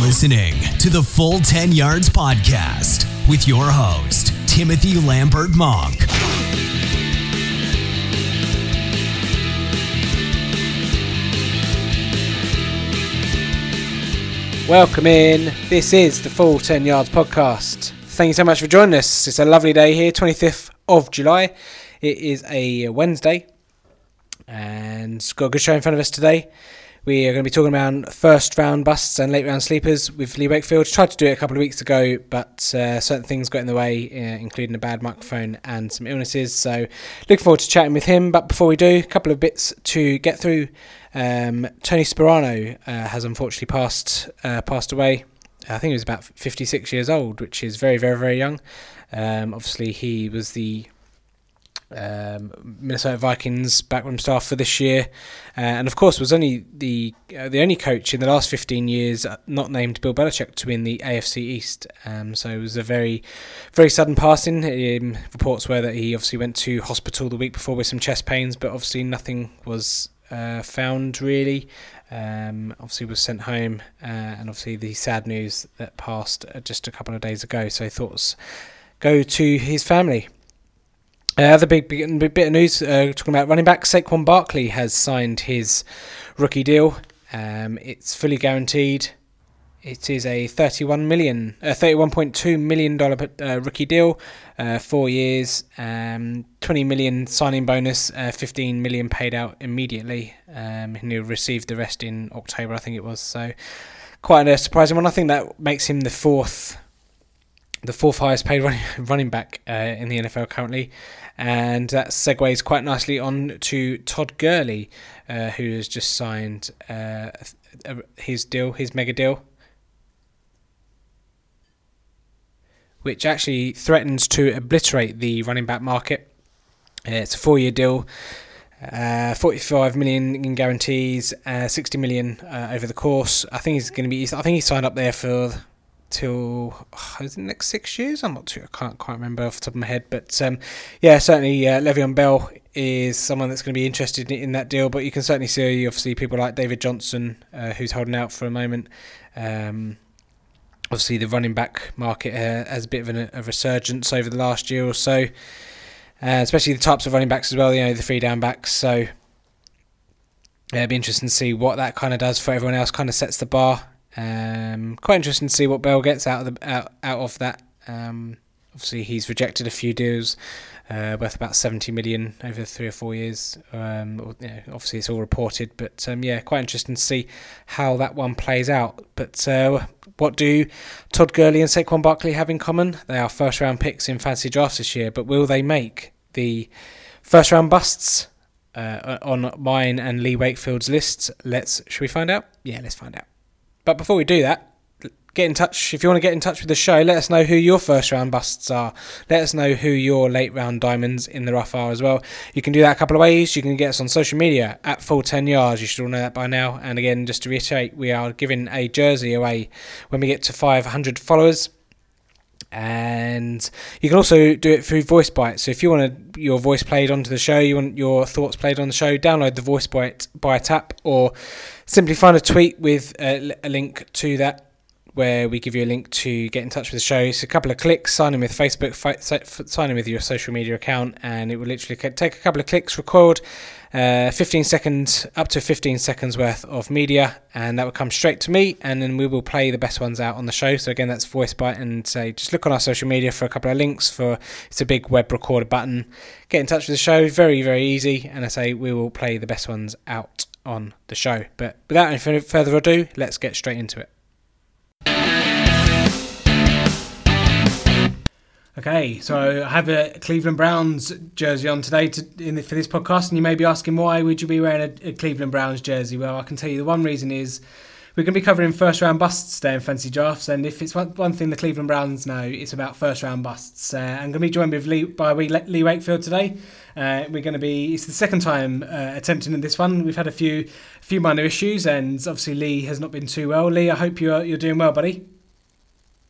listening to the Full 10 Yards Podcast with your host, Timothy Lambert Monk. Welcome in. This is the Full 10 Yards Podcast. Thank you so much for joining us. It's a lovely day here, 25th of July. It is a Wednesday and it's got a good show in front of us today. We are going to be talking about first round busts and late round sleepers with Lee Wakefield. Tried to do it a couple of weeks ago, but certain things got in the way, including a bad microphone and some illnesses. So looking forward to chatting with him. But before we do, a couple of bits to get through. Tony Sperano has unfortunately passed away. I think he was about 56 years old, which is very, very, very young. Obviously, he was the Minnesota Vikings backroom staff for this year, and of course was only the only coach in the last 15 years not named Bill Belichick to win the AFC East. So it was a very, very sudden passing. Reports were that he obviously went to hospital the week before with some chest pains, but obviously nothing was found really. Obviously was sent home, and obviously the sad news that passed just a couple of days ago. So thoughts go to his family. Other big bit of news, talking about running back, Saquon Barkley has signed his rookie deal. It's fully guaranteed. It is a $31.2 million rookie deal, 4 years, $20 million signing bonus, $15 million paid out immediately. And he'll receive the rest in October, I think it was. So quite a surprising one. I think that makes him the fourth highest paid running back in the NFL currently. And that segues quite nicely on to Todd Gurley, who has just signed his mega deal, which actually threatens to obliterate the running back market. It's a 4-year deal, $45 million in guarantees, $60 million over the course. I think he signed up there for till the next 6 years. I can't quite remember off the top of my head, but certainly Le'Veon Bell is someone that's going to be interested in that deal. But you can certainly see, obviously, people like David Johnson, who's holding out for a moment. Obviously, the running back market has a bit of a resurgence over the last year or so, especially the types of running backs as well. You know, the three down backs. So it'd be interesting to see what that kind of does for everyone else. Kind of sets the bar. Quite interesting to see what Bell gets out of that. Obviously, he's rejected a few deals worth about $70 million over 3 or 4 years. Obviously, it's all reported, but quite interesting to see how that one plays out. But what do Todd Gurley and Saquon Barkley have in common? They are first round picks in fantasy drafts this year, but will they make the first round busts on mine and Lee Wakefield's lists? Should we find out? Yeah, let's find out. But before we do that, get in touch. If you want to get in touch with the show, let us know who your first round busts are. Let us know who your late round diamonds in the rough are as well. You can do that a couple of ways. You can get us on social media at Full 10 Yards. You should all know that by now. And again, just to reiterate, we are giving a jersey away when we get to 500 followers. And you can also do it through voice bite. So if you want your voice played onto the show, you want your thoughts played on the show, download the voice bite app, or simply find a tweet with a link to that, where we give you a link to get in touch with the show. It's a couple of clicks, sign in with Facebook, sign in with your social media account, and it will literally take a couple of clicks, record 15 seconds worth of media, and that will come straight to me, and then we will play the best ones out on the show. So again, that's voice bite, and say just look on our social media for a couple of links. It's a big web recorder button. Get in touch with the show, very, very easy, and I say we will play the best ones out on the show. But without any further ado, let's get straight into it. Okay, so I have a Cleveland Browns jersey on today for this podcast, and you may be asking, why would you be wearing a Cleveland Browns jersey? Well, I can tell you the one reason is we're going to be covering first-round busts today in fantasy drafts, and if it's one thing the Cleveland Browns know, it's about first-round busts. I'm going to be joined by Lee Wakefield today. It's the second time attempting this one. We've had a few minor issues, and obviously Lee has not been too well. Lee, I hope you're doing well, buddy.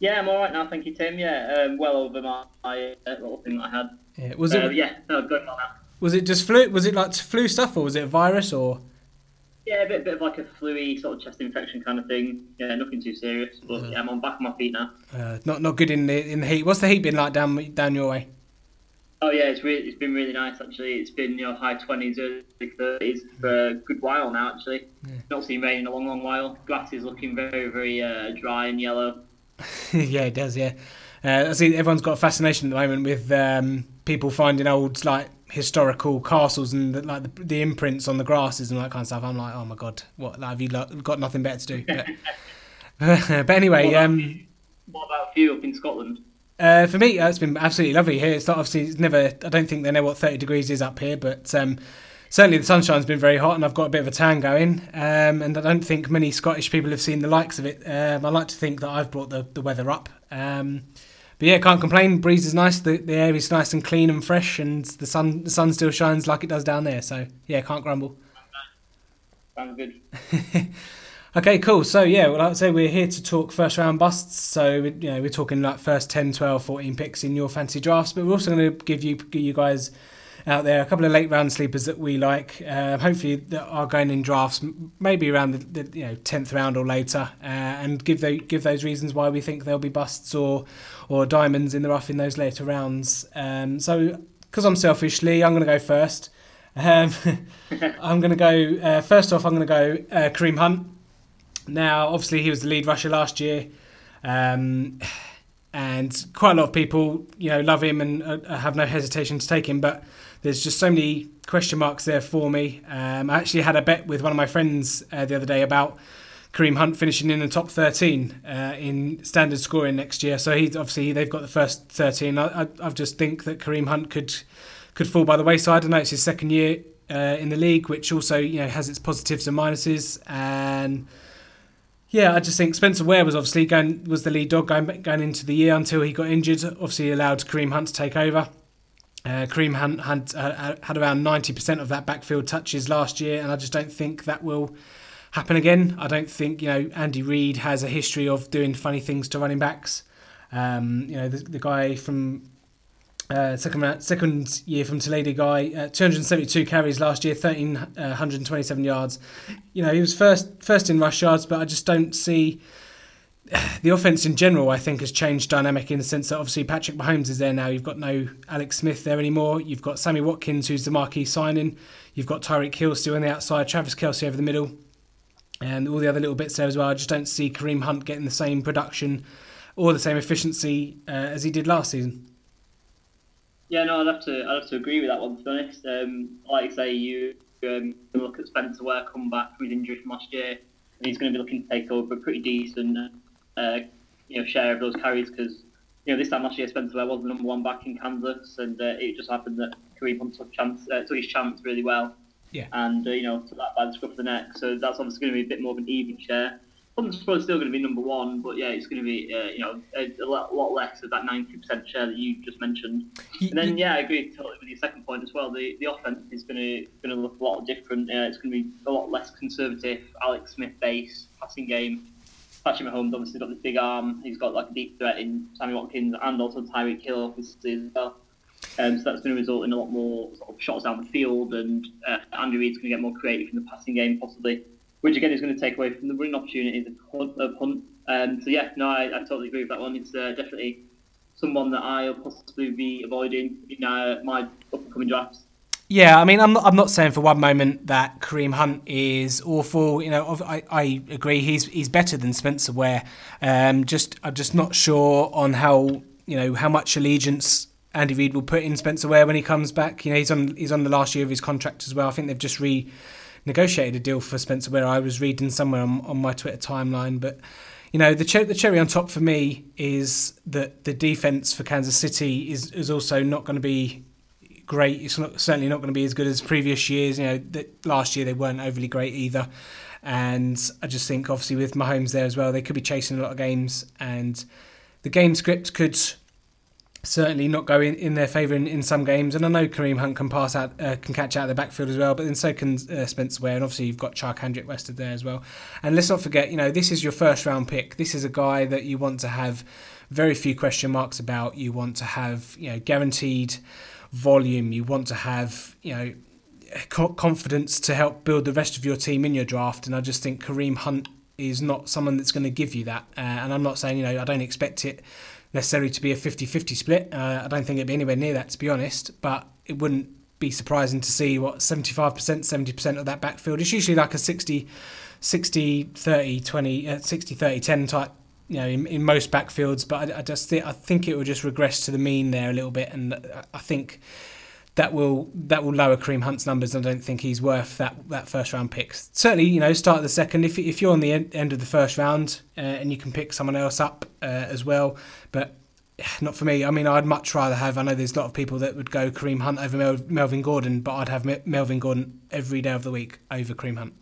Yeah, I'm all right now, thank you, Tim. Yeah, well over my little thing that I had. Yeah, was it? Yeah, no, going on that. Was it just flu? Was it like flu stuff, or was it a virus, or? Yeah, a bit of like a flu-y sort of chest infection kind of thing. Yeah, nothing too serious. But yeah, I'm on back of my feet now. Not good in the heat. What's the heat been like down your way? Oh yeah, it's been really nice actually. It's been high 20s, early 30s for a good while now actually. Yeah. Not seen rain in a long, long while. Grass is looking very, very dry and yellow. Yeah, it does. Yeah, I see everyone's got a fascination at the moment with people finding old like historical castles and the imprints on the grasses and that kind of stuff. I'm like, oh my god, what? Like, have you got nothing better to do? But anyway, what about you up in Scotland? For me, it's been absolutely lovely here. It's not, obviously it's never. I don't think they know what 30 degrees is up here, but certainly the sunshine's been very hot, and I've got a bit of a tan going. And I don't think many Scottish people have seen the likes of it. I like to think that I've brought the weather up. But yeah, can't complain. Breeze is nice. The air is nice and clean and fresh, and the sun still shines like it does down there. So yeah, can't grumble. Sounds good. Okay, cool. So, yeah, well, I would say we're here to talk first-round busts. So, we're talking like first 10, 12, 14 picks in your fantasy drafts. But we're also going to give you guys out there a couple of late-round sleepers that we like, hopefully that are going in drafts maybe around the 10th round or later, and give those reasons why we think there'll be busts or diamonds in the rough in those later rounds. So, because I'm selfishly, I'm going to go first. I'm going to go... first off, I'm going to go Kareem Hunt. Now, obviously, he was the lead rusher last year, and quite a lot of people, love him and have no hesitation to take him. But there's just so many question marks there for me. I actually had a bet with one of my friends the other day about Kareem Hunt finishing in the top 13 in standard scoring next year. So they've got the first 13. I just think that Kareem Hunt could fall by the wayside. I know it's his second year in the league, which also has its positives and minuses. And yeah, I just think Spencer Ware was obviously was the lead dog going into the year until he got injured. Obviously, he allowed Kareem Hunt to take over. Kareem Hunt had around 90% of that backfield touches last year, and I just don't think that will happen again. I don't think Andy Reid has a history of doing funny things to running backs. The guy from second year from Toledo, 272 carries last year, 1,327 yards. He was first in rush yards, but I just don't see the offense in general. I think has changed dynamic in the sense that obviously Patrick Mahomes is there now. You've got no Alex Smith there anymore. You've got Sammy Watkins, who's the marquee signing. You've got Tyreek Hill still on the outside, Travis Kelce over the middle, and all the other little bits there as well. I just don't see Kareem Hunt getting the same production or the same efficiency as he did last season. Yeah, no, I'd have to agree with that one, to be honest. Like I say, you can look at Spencer Ware come back from his injury from last year, and he's going to be looking to take over a pretty decent share of those carries because, this time last year Spencer Ware was the number one back in Kansas, and it just happened that Kareem Hunt took his chance really well. Yeah. And, took that by the scruff of the neck. So that's obviously going to be a bit more of an even share. Hunt's probably still going to be number one, but yeah, it's going to be a lot less of that 90% share that you just mentioned. And then yeah, I agree totally with your second point as well. The offense is going to look a lot different. It's going to be a lot less conservative, Alex Smith based passing game. Patrick Mahomes obviously got this big arm. He's got like a deep threat in Sammy Watkins and also Tyreek Hill obviously as well. So that's going to result in a lot more sort of shots down the field, and Andy Reid's going to get more creative in the passing game possibly, which again is going to take away from the running opportunities of Hunt. So yeah, no, I totally agree with that one. It's definitely someone that I'll possibly be avoiding in my upcoming drafts. Yeah, I mean, I'm not saying for one moment that Kareem Hunt is awful. I agree he's better than Spencer Ware. I'm just not sure on how how much allegiance Andy Reid will put in Spencer Ware when he comes back. He's on the last year of his contract as well. I think they've just negotiated a deal for Spencer Ware. I was reading somewhere on my Twitter timeline, but the cherry on top for me is that the defense for Kansas City is also not going to be great. It's certainly not going to be as good as previous years. Last year they weren't overly great either, and I just think obviously with Mahomes there as well, they could be chasing a lot of games, and the game script could certainly not go in their favour in some games. And I know Kareem Hunt can catch out of the backfield as well, but then so can Spencer Ware, and obviously you've got Chark-Handrick Wested there as well. And let's not forget, this is your first round pick. This is a guy that you want to have very few question marks about. You want to have guaranteed volume. You want to have confidence to help build the rest of your team in your draft. And I just think Kareem Hunt is not someone that's going to give you that. And I'm not saying, you know, I don't expect it necessarily to be a 50-50 split. I don't think it'd be anywhere near that, to be honest. But it wouldn't be surprising to see what 75%, 70% of that backfield. It's usually like a 60-30-10 type, you know, in most backfields. But I think it will just regress to the mean there a little bit. And I think that will lower Kareem Hunt's numbers. I don't think he's worth that first round pick. Certainly, you know, start the second. If you're on the end of the first round and you can pick someone else up as well, but not for me. I mean, I'd much rather have, I know there's a lot of people that would go Kareem Hunt over Melvin Gordon, but I'd have Melvin Gordon every day of the week over Kareem Hunt.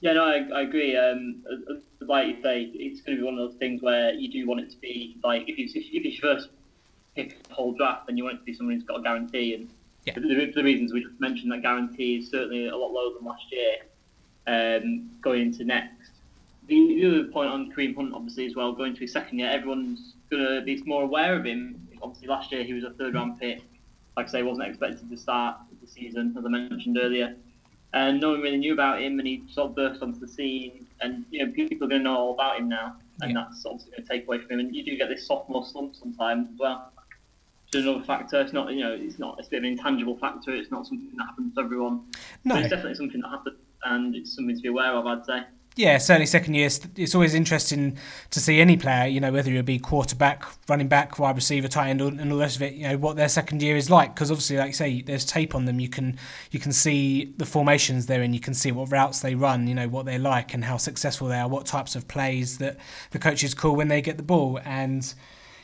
Yeah, no, I agree. Like you say, it's going to be one of those things where you do want it to be, like, if it's your first pick the whole draft, then you want it to be someone who's got a guarantee. And yeah, the reasons we just mentioned, that guarantee is certainly a lot lower than last year going into next. The other point on Kareem Hunt, obviously, as well, going to his second year, everyone's going to be more aware of him. Obviously, last year he was a third-round pick. Like I say, wasn't expected to start the season, as I mentioned earlier. And no one really knew about him, and he sort of burst onto the scene. And, you know, people are going to know all about him now. And that's obviously going to take away from him. And you do get this sophomore slump sometimes as well. It's another factor. It's not, you know, it's a bit of an intangible factor. It's not something that happens to everyone. No. But it's definitely something that happens, and it's something to be aware of, I'd say. Yeah, certainly second year. It's always interesting to see any player, you know, whether it be quarterback, running back, wide receiver, tight end, and all the rest of it, you know, what their second year is like. Because obviously, like you say, there's tape on them. You can see the formations they're in. You can see what routes they run, you know, what they're like and how successful they are, what types of plays that the coaches call when they get the ball. And,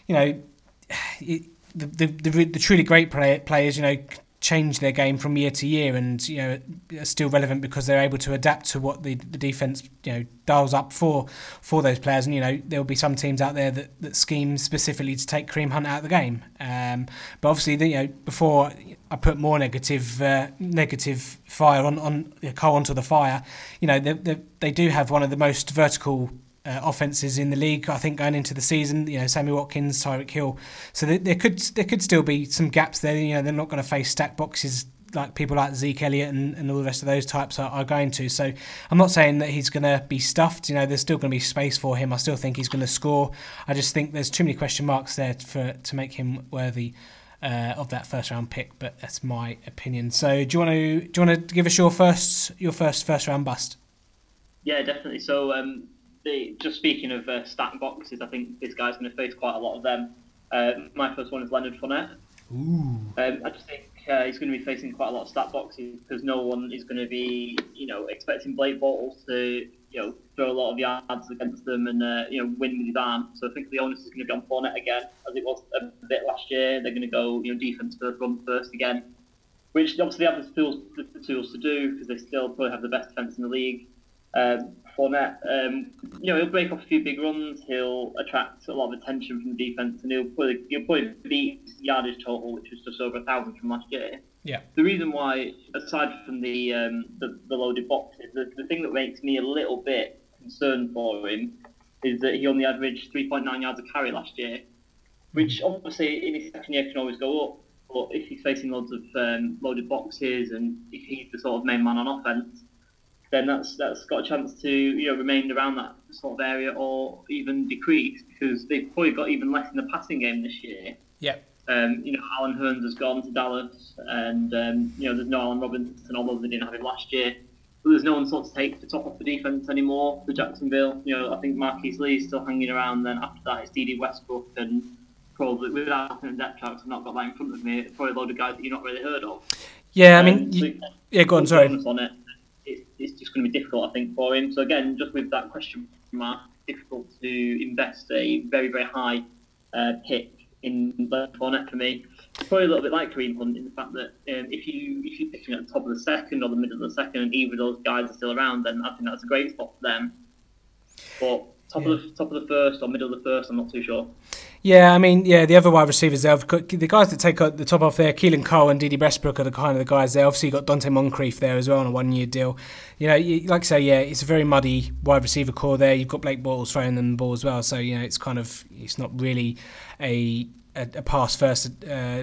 you know, the truly great players, you know, change their game from year to year, and, you know, are still relevant because they're able to adapt to what the defense, you know, dials up for those players. And, you know, there'll be some teams out there that scheme specifically to take Kareem Hunt out of the game. But obviously, you know, before I put more negative fire on coal onto the fire, you know, they do have one of the most vertical offenses in the league, I think, going into the season. You know, Sammy Watkins, Tyreek Hill. So there could still be some gaps there. You know, they're not going to face stack boxes like people like Zeke Elliott and all the rest of those types are going to. So I'm not saying that he's going to be stuffed. You know, there's still going to be space for him. I still think he's going to score. I just think there's too many question marks there to make him worthy of that first round pick. But that's my opinion. So do you want to give us your first round bust? Yeah, definitely. So just speaking of stack boxes, I think this guy's going to face quite a lot of them. My first one is Leonard Fournette. Ooh. I just think he's going to be facing quite a lot of stack boxes because no one is going to be, you know, expecting Blake Bortles to, you know, throw a lot of yards against them and, you know, win with his arm. So I think the onus is going to be on Fournette again, as it was a bit last year. They're going to go, you know, defense first, run first again, which obviously they have the tools to do because they still probably have the best defense in the league. Fournette, you know, he'll break off a few big runs. He'll attract a lot of attention from the defense, and he'll probably beat yardage total, which was just over 1,000 from last year. Yeah. The reason why, aside from the loaded boxes, the thing that makes me a little bit concerned for him is that he only averaged 3.9 yards a carry last year, which obviously in his second year can always go up. But if he's facing loads of loaded boxes and if he's the sort of main man on offense, then that's got a chance to, you know, remain around that sort of area or even decrease because they've probably got even less in the passing game this year. Yeah. You know, Allen Hurns has gone to Dallas, and you know, there's no Alan Robinson, although they didn't have him last year. But there's no one sort of take the top off the defense anymore for Jacksonville. You know, I think Marquise Lee's still hanging around. Then after that, it's Dede Westbrook and probably without looking at depth charts, I've not got that in front of me. It's probably a load of guys that you've not really heard of. Yeah, I mean, go on. Sorry. On it. It's just going to be difficult, I think, for him. So again, just with that question mark, difficult to invest a very, very high pick in Fournette for me. It's probably a little bit like Kareem Hunt in the fact that if you're picking at the top of the second or the middle of the second, and either of those guys are still around, then I think that's a great spot for them. But top of the first or middle of the first, I'm not too sure. Yeah, I mean, yeah, the other wide receivers, the guys that take the top off there, Keelan Cole and Dede Westbrook are the kind of the guys there. Obviously, you've got Dante Moncrief there as well on a one-year deal. You know, like I say, yeah, it's a very muddy wide receiver core there. You've got Blake Bortles throwing them the ball as well. So, you know, it's not really a a pass-first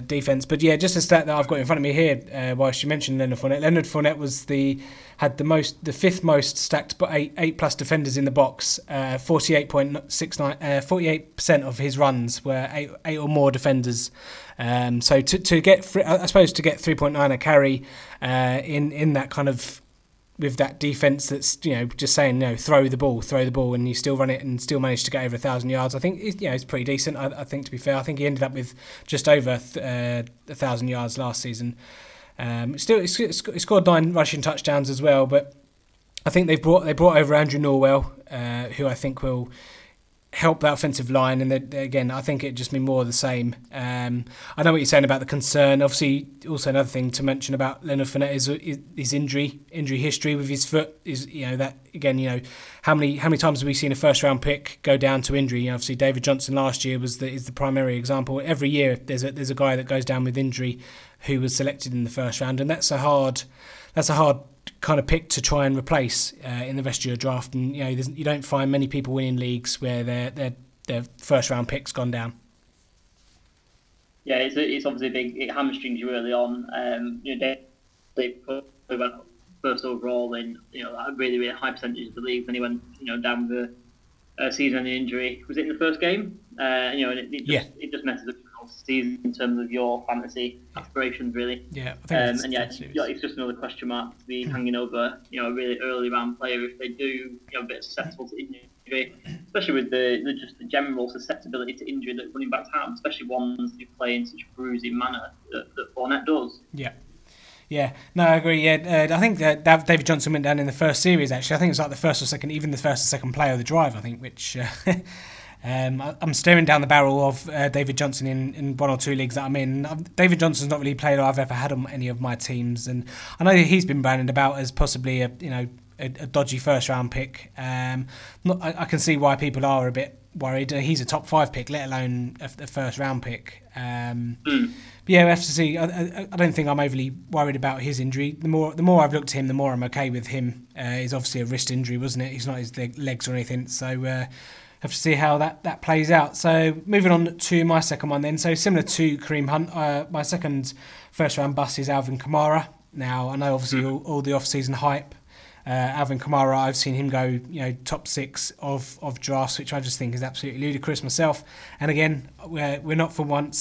defense. But yeah, just a stat that I've got in front of me here. Whilst you mentioned Leonard Fournette, was the fifth most stacked, but eight plus defenders in the box. 48.69% of his runs were eight or more defenders. So to get, I suppose, to get 3.9 a carry in that kind of, with that defense that's, you know, just saying, you know, throw the ball, and you still run it and still manage to get over 1,000 yards. I think, you know, it's pretty decent, I think, to be fair. I think he ended up with just over 1,000 yards last season. Still, he scored 9 rushing touchdowns as well, but I think they brought over Andrew Norwell, who I think will help that offensive line, and again, I think it'd just be more of the same. I know what you're saying about the concern. Obviously, also another thing to mention about Leonard Fournette is his injury history with his foot. Is, you know, that again, you know, how many times have we seen a first round pick go down to injury? You know, obviously, David Johnson last year is the primary example. Every year there's a guy that goes down with injury who was selected in the first round, and that's a hard kind of pick to try and replace in the rest of your draft, and you know, you don't find many people winning leagues where their first round pick's gone down. Yeah, it's obviously big. It hamstrings you early on. You know, they put first overall in, you know, a really, really high percentage of the league, and he went, you know, down with a season-ending injury. Was it in the first game? You know, and it just messes up season in terms of your fantasy aspirations, really. Yeah, I think it's just another question mark to be hanging over, you know, a really early round player if they do, you know, a bit susceptible to injury, especially with the general susceptibility to injury that running backs have, especially ones who play in such a bruising manner that Fournette does. Yeah. Yeah, no, I agree. Yeah, I think that David Johnson went down in the first series. Actually, I think it's like the first or second, even the first or second play of the drive. I think which. I'm staring down the barrel of David Johnson in one or two leagues that I'm in. David Johnson's not really played or I've ever had on any of my teams, and I know he's been branded about as possibly a dodgy first round pick. I can see why people are a bit worried. He's a top 5 pick, let alone a first round pick. But yeah, we have to see. I don't think I'm overly worried about his injury. The more I've looked at him, the more I'm okay with him. He's obviously a wrist injury, wasn't it? It's not his legs or anything, so. Have to see how that plays out. So moving on to my second one then. So similar to Kareem Hunt, my second first-round bust is Alvin Kamara. Now, I know obviously all the off-season hype. Alvin Kamara, I've seen him go, you know, top 6 of drafts, which I just think is absolutely ludicrous myself. And again, we're not for one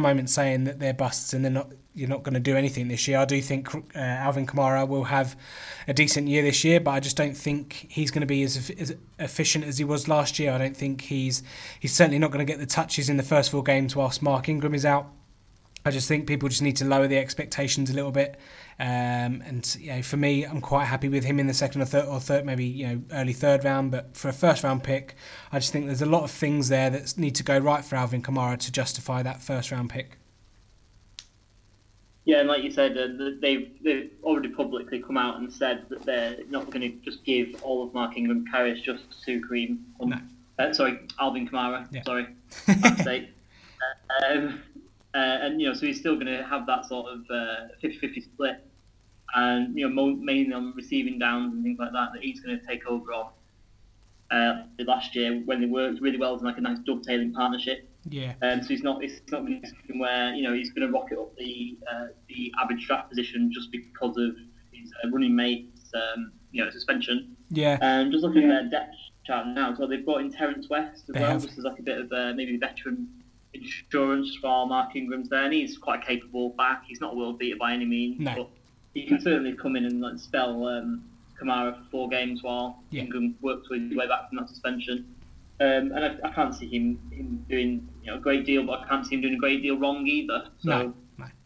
moment saying that they're busts and you're not going to do anything this year. I do think Alvin Kamara will have a decent year this year, but I just don't think he's going to be as efficient as he was last year. I don't think he's certainly not going to get the touches in the first 4 games whilst Mark Ingram is out. I just think people just need to lower the expectations a little bit. And you know, for me, I'm quite happy with him in the second or third, maybe, you know, early third round. But for a first round pick, I just think there's a lot of things there that need to go right for Alvin Kamara to justify that first round pick. Yeah, and like you said, they've already publicly come out and said that they're not going to just give all of Mark Ingram carries just to Kareem. Alvin Kamara. Yeah. Sorry, my mistake. And, you know, so he's still going to have that sort of 50-50 split, and, you know, mainly on receiving downs and things like that he's going to take over on. Last year, when they worked really well as like a nice dovetailing partnership. Yeah. So it's not going to be something where, you know, he's going to rocket up the average draft position just because of his running mate's you know, suspension. Yeah. And just looking at their depth chart now, so they've brought in Terrence West as well, which is like a bit of maybe veteran insurance for Mark Ingram's there, and he's quite capable back. He's not a world beater by any means, but he can certainly come in and like spell Kamara for 4 games while Ingram works his way back from that suspension. And I can't see him doing, you know, a great deal, but I can't see him doing a great deal wrong either. So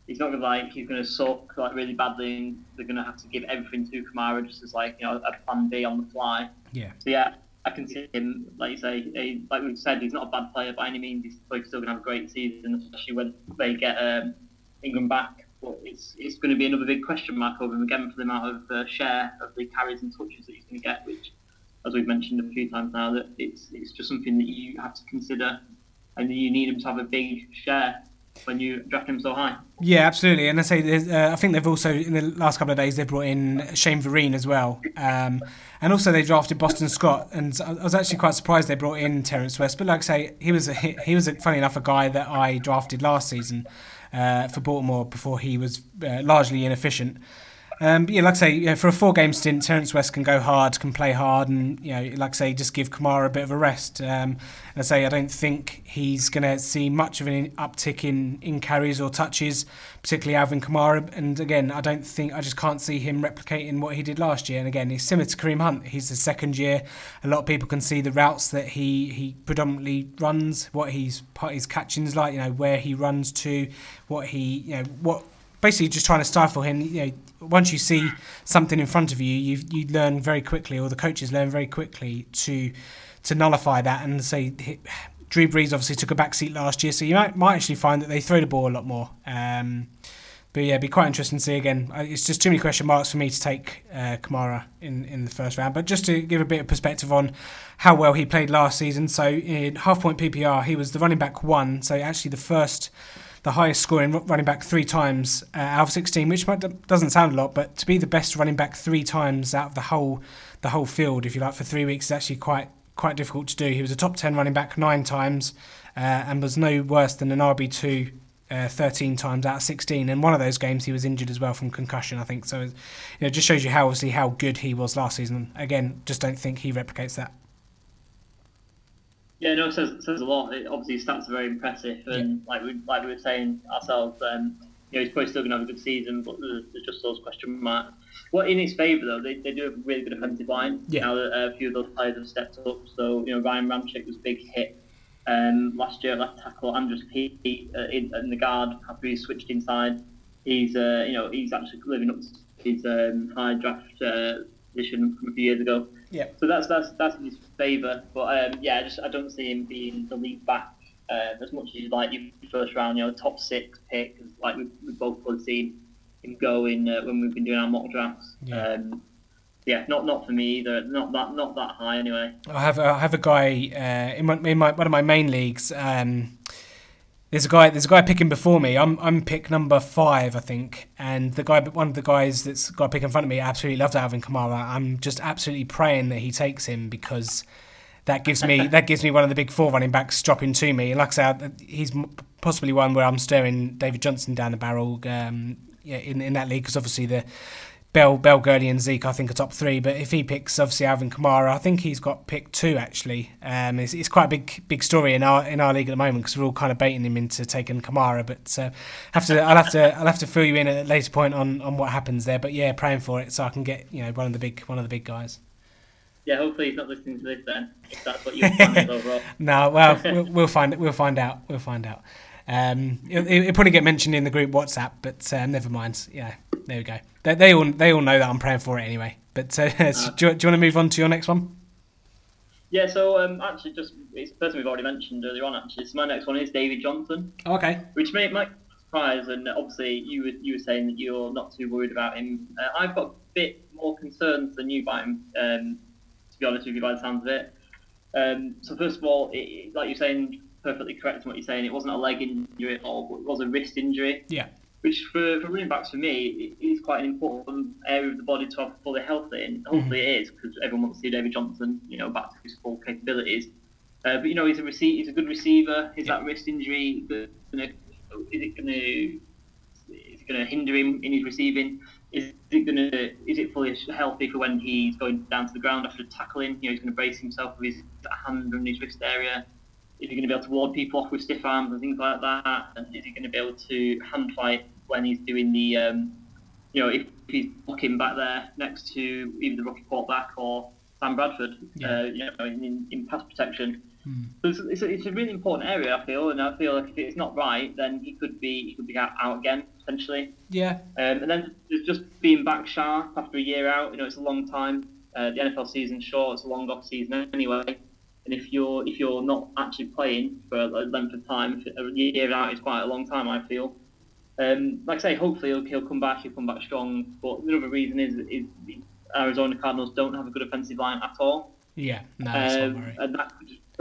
he's not going to he's going to suck like really badly, and they're going to have to give everything to Kamara just as like, you know, a plan B on the fly. Yeah. So yeah, I can see him, like you say, like we've said, he's not a bad player by any means. He's still going to have a great season, especially when they get Ingram back. But it's going to be another big question mark over him again for the amount of share of the carries and touches that he's going to get, which, as we've mentioned a few times now, that it's just something that you have to consider, and you need him to have a big share when you draft him so high. Yeah, absolutely. And I say, I think they've also, in the last couple of days, they brought in Shane Vereen as well. And also they drafted Boston Scott. And I was actually quite surprised they brought in Terrence West. But like I say, he was funny enough, a guy that I drafted last season for Baltimore before he was largely inefficient. But yeah, like I say, you know, for a 4-game stint, Terrence West can go hard, can play hard, and you know, like I say, just give Kamara a bit of a rest. And I say, I don't think he's going to see much of an uptick in carries or touches, particularly Alvin Kamara. And again, I just can't see him replicating what he did last year. And again, he's similar to Kareem Hunt. He's the second year. A lot of people can see the routes that he predominantly runs, what his catching's like, you know, where he runs to, basically just trying to stifle him. You know, once you see something in front of you, you learn very quickly, or the coaches learn very quickly to nullify that. And say Drew Brees obviously took a backseat last year, so you might actually find that they throw the ball a lot more. But yeah, it'd be quite interesting to see again. It's just too many question marks for me to take Kamara in the first round. But just to give a bit of perspective on how well he played last season, so in half-point PPR, he was the running back 1, so actually the highest scoring running back 3 times out of 16, which doesn't sound a lot, but to be the best running back 3 times out of the whole field, if you like, for 3 weeks is actually quite difficult to do. He was a top 10 running back 9 times and was no worse than an RB2 13 times out of 16. And one of those games he was injured as well from concussion, I think. So it just shows you how good he was last season. Again, just don't think he replicates that. Yeah, no, it says a lot. Obviously, his stats are very impressive, and like we were saying ourselves, you know, he's probably still going to have a good season, but there's just those question marks. Well, in his favour though, they do have a really good offensive line. Yeah. Now that a few of those players have stepped up, so you know, Ryan Ramczyk was a big hit last year at left tackle. Andres Peay in the guard after he switched inside. He's actually living up to his high draft position from a few years ago. Yeah. So that's in his favour, but I don't see him being the lead back as much as you'd like. Your first round, you know, top 6 pick, like we've both seen him go in when we've been doing our mock drafts. Yeah. Not for me either. Not that high anyway. I have a guy in one of my main leagues. There's a guy picking before me. I'm pick number 5, I think. And one of the guys that's got a pick in front of me, I absolutely loved Alvin Kamara. I'm just absolutely praying that he takes him, because that gives me one of the big 4 running backs dropping to me. And like I said, he's possibly one where I'm staring David Johnson down the barrel in that league, because obviously the Bell, Gurley and Zeke, I think, are top 3. But if he picks, obviously, Alvin Kamara, I think he's got pick 2, actually. It's quite a big story in our league at the moment, because we're all kind of baiting him into taking Kamara. But I'll have to fill you in at a later point on what happens there. But yeah, praying for it so I can get, you know, one of the big guys. Yeah, hopefully he's not listening to this then, if that's what your plan is overall. No, well, we'll find out. It'll probably get mentioned in the group WhatsApp, but never mind. Yeah, there we go. They all know that I'm praying for it anyway. But do you want to move on to your next one? Yeah. So actually, just it's the person we've already mentioned earlier on. Actually, so my next one is David Johnson. Okay. Which might surprise, and obviously you were saying that you're not too worried about him. I've got a bit more concerns than you about him. To be honest with you, by the sounds of it. So first of all, like you're saying, perfectly correct in what you're saying. It wasn't a leg injury at all, but it was a wrist injury. Yeah. Which for running backs, for me, it is quite an important area of the body to have fully healthy, and hopefully it is, because everyone wants to see David Johnson, you know, back to his full capabilities. But you know, he's a good receiver. Is that wrist injury is it going to hinder him in his receiving? Is it fully healthy for when he's going down to the ground after tackling? You know, he's going to brace himself with his hand and his wrist area. Is he going to be able to ward people off with stiff arms and things like that? And is he going to be able to hand fight when he's doing the, if he's blocking back there next to either the rookie quarterback or Sam Bradford, in pass protection? So it's a really important area, I feel, and I feel like if it's not right, then he could be out again potentially. Yeah. And then there's just being back sharp after a year out. You know, it's a long time. The NFL season's short. It's a long off season anyway. And if you're not actually playing for a length of time, a year out is quite a long time, I feel. Like I say, hopefully he'll come back strong. But another reason is Arizona Cardinals don't have a good offensive line at all. Yeah, no, that's not worry. And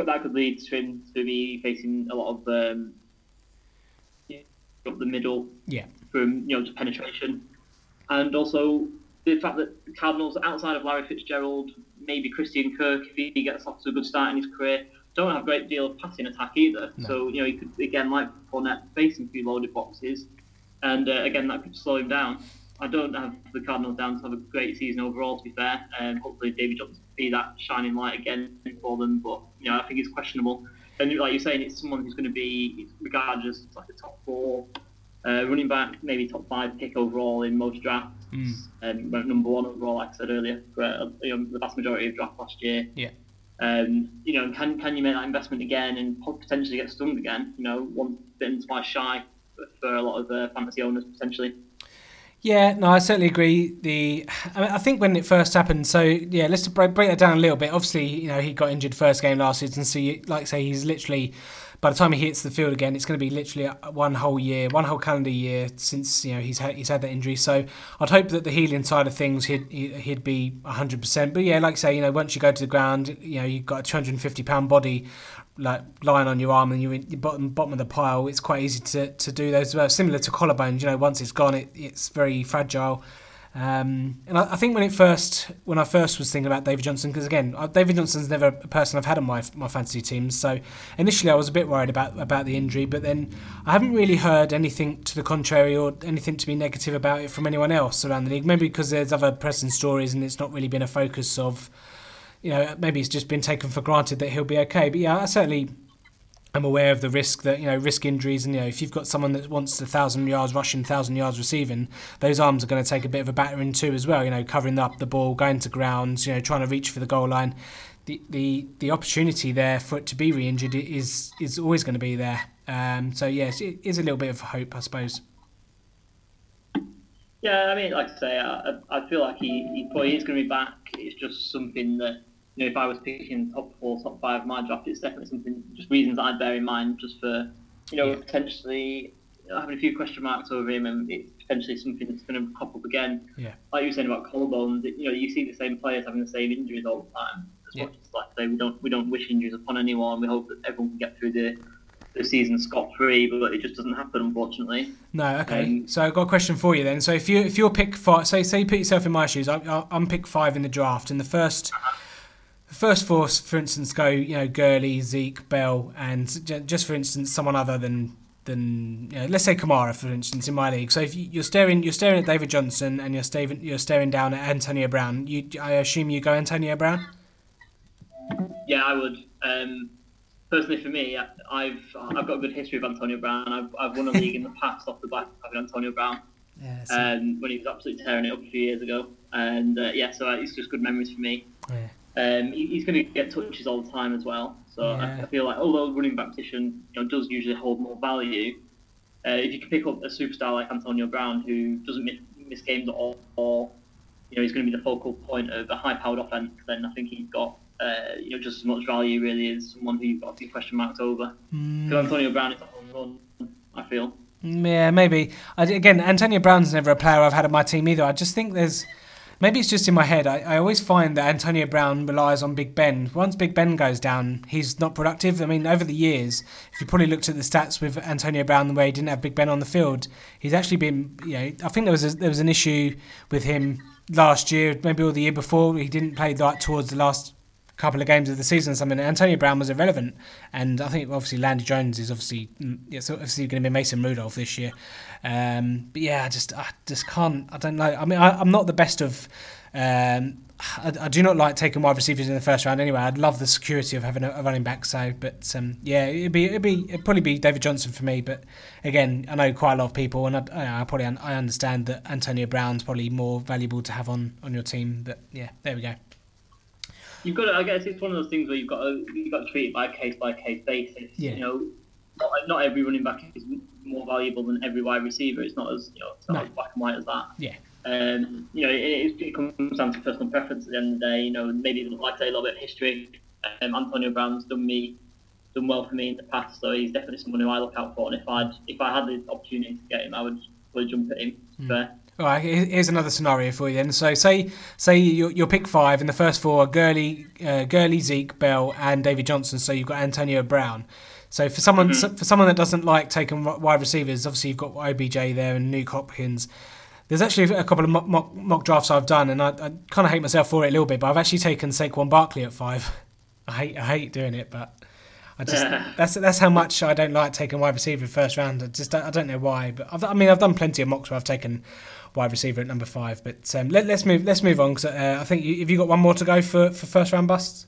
that could lead to him to be facing a lot of up the middle from to penetration. And also the fact that the Cardinals, outside of Larry Fitzgerald, maybe Christian Kirk, if he gets off to a good start in his career, don't have a great deal of passing attack either. No. So, he could, again, like Fournette, face him through loaded boxes. And, again, that could slow him down. I don't have the Cardinals down to have a great season overall, to be fair. Hopefully David Johnson will be that shining light again for them. But, I think it's questionable. And like you're saying, it's someone who's going to be regarded as like a top four running back, maybe top five pick overall in most drafts. Number one overall, like I said earlier, for, the vast majority of drafts last year. Yeah. Can you make that investment again and potentially get stung again? Once bitten, twice shy for a lot of fantasy owners potentially. Yeah, no, I certainly agree. I think when it first happened, so yeah, let's break that down a little bit. Obviously, he got injured first game last season, so he's literally, by the time he hits the field again, it's going to be literally one whole calendar year since he's had that injury. So I'd hope that the healing side of things he'd be 100%. But yeah, like I say, once you go to the ground, you've got a 250-pound body like lying on your arm and you're in the bottom of the pile. It's quite easy to do those. Similar to collarbones, once it's gone, it's very fragile. And I think when I first was thinking about David Johnson, because again, David Johnson's never a person I've had on my fantasy teams. So initially I was a bit worried about the injury, but then I haven't really heard anything to the contrary or anything to be negative about it from anyone else around the league. Maybe because there's other pressing stories and it's not really been a focus of, maybe it's just been taken for granted that he'll be okay. But yeah, I certainly am aware of the risk that, risk injuries, and, if you've got someone that wants 1,000 yards rushing, 1,000 yards receiving, those arms are going to take a bit of a battering too as well, covering up the ball, going to grounds, trying to reach for the goal line. The opportunity there for it to be re-injured is always going to be there. So, yes, it is a little bit of hope, I suppose. Yeah, I mean, like I say, I feel like he probably is going to be back. It's just something that, if I was picking top four, top five of my draft, it's definitely something, just reasons that I'd bear in mind just for, potentially having a few question marks over him, and it's potentially something that's going to crop up again. Yeah. Like you were saying about collarbones, you see the same players having the same injuries all the time. As much as like I say, we don't wish injuries upon anyone. We hope that everyone can get through the season scot-free, but it just doesn't happen, unfortunately. No, okay. So I've got a question for you then. So if you're pick five, say you put yourself in my shoes, I'm pick five in the draft, and the first four, for instance, go Gurley, Zeke, Bell, and just for instance someone other than let's say Kamara, for instance, in my league. So if you're staring at David Johnson and you're staring down at Antonio Brown, I assume you go Antonio Brown. Yeah, I would. Personally, for me, I've got a good history of Antonio Brown. I've won a league in the past off the back of having Antonio Brown, when he was absolutely tearing it up a few years ago. And so it's just good memories for me. Yeah. He's going to get touches all the time as well. So yeah. I feel like although running back position does usually hold more value, if you can pick up a superstar like Antonio Brown who doesn't miss games at all, or he's going to be the focal point of a high-powered offense, then I think he's got just as much value really as someone who you've got a few question marks over. Because Antonio Brown is a home run, I feel. Yeah, maybe. Again, Antonio Brown's never a player I've had on my team either. I just think there's... Maybe it's just in my head. I always find that Antonio Brown relies on Big Ben. Once Big Ben goes down, he's not productive. I mean, over the years, if you probably looked at the stats with Antonio Brown, the way he didn't have Big Ben on the field, he's actually been, I think there was an issue with him last year, maybe all the year before. He didn't play like towards the last couple of games of the season or something. Antonio Brown was irrelevant, and I think obviously Landry Jones is obviously going to be Mason Rudolph this year. But yeah, I just can't. I don't know. I mean, I'm not the best of. I do not like taking wide receivers in the first round anyway. I'd love the security of having a running back. So, but it'd probably be David Johnson for me. But again, I know quite a lot of people, and I understand that Antonio Brown's probably more valuable to have on your team. But yeah, there we go. You've got to, I guess it's one of those things where you've got to treat it by a case by case basis. Yeah. Not every running back is more valuable than every wide receiver. It's not as as black and white as that. Yeah. It comes down to personal preference at the end of the day. Maybe like I say, a little bit of history. Antonio Brown's done well for me in the past, so he's definitely someone who I look out for. And if I had the opportunity to get him, I would jump at him. Fair. All right, here's another scenario for you then. So say your pick five, and the first four are Gurley, Zeke, Bell, and David Johnson. So you've got Antonio Brown. So for someone that doesn't like taking wide receivers, obviously you've got OBJ there and Nuke Hopkins. There's actually a couple of mock drafts I've done, and I kind of hate myself for it a little bit, but I've actually taken Saquon Barkley at 5. I hate doing it, but I just that's how much I don't like taking wide receiver in first round. I don't know why, but I've done plenty of mocks where I've taken wide receiver at number 5. But let's move on, because I think have you got one more to go for first round busts?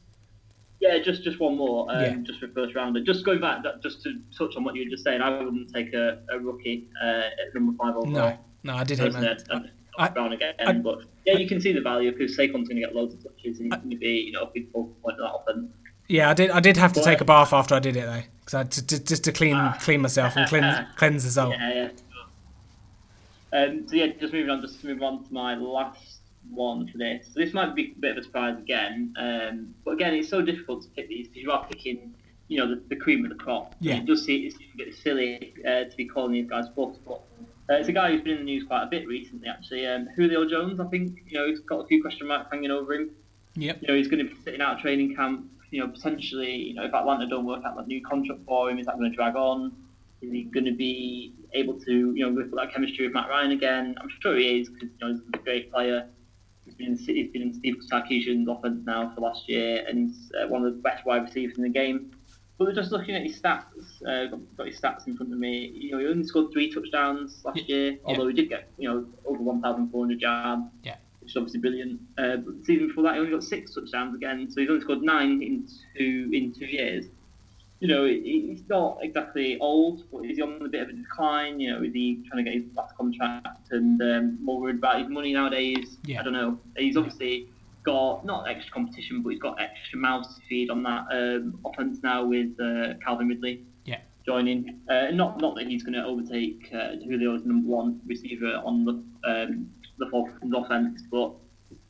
Yeah, just one more, just for first rounder. Just going back, just to touch on what you were just saying, I wouldn't take a rookie at number 5 overall. No, I did hate that. Brown again, but you can see the value because Saquon's going to get loads of touches and he's going to be, people point that often. Yeah, I did have to take a bath after I did it though, because I just to clean myself and cleanse the soul. Yeah. Just moving on. Just move on to my last one for this. So this might be a bit of a surprise again, but again, it's so difficult to pick these because you are picking, the cream of the crop. Yeah. It does seem a bit silly to be calling these guys bust, but it's a guy who's been in the news quite a bit recently, actually. Julio Jones, I think, he's got a few question marks hanging over him. Yep. He's going to be sitting out of training camp. Potentially, if Atlanta don't work out that new contract for him, is that going to drag on? Is he going to be able to, with that chemistry with Matt Ryan again? I'm sure he is, because he's a great player. He's been in Steve Sarkisian's offense now for last year, and he's one of the best wide receivers in the game. But they're just looking at his stats. Got his stats in front of me. He only scored 3 touchdowns last year, although he did get over 1,400 yards, which is obviously brilliant. But the season before that, he only got 6 touchdowns again, so he's only scored 9 in two years. He's not exactly old, but is he on a bit of a decline? Is he trying to get his last contract and more worried about his money nowadays? Yeah. I don't know. He's obviously got not extra competition, but he's got extra mouths to feed on that offense now with Calvin Ridley joining. Not that he's going to overtake Julio as number 1 receiver on the Falcons offense, but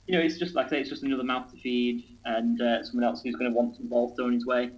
it's just like I say, it's just another mouth to feed and someone else who's going to want some balls thrown his way.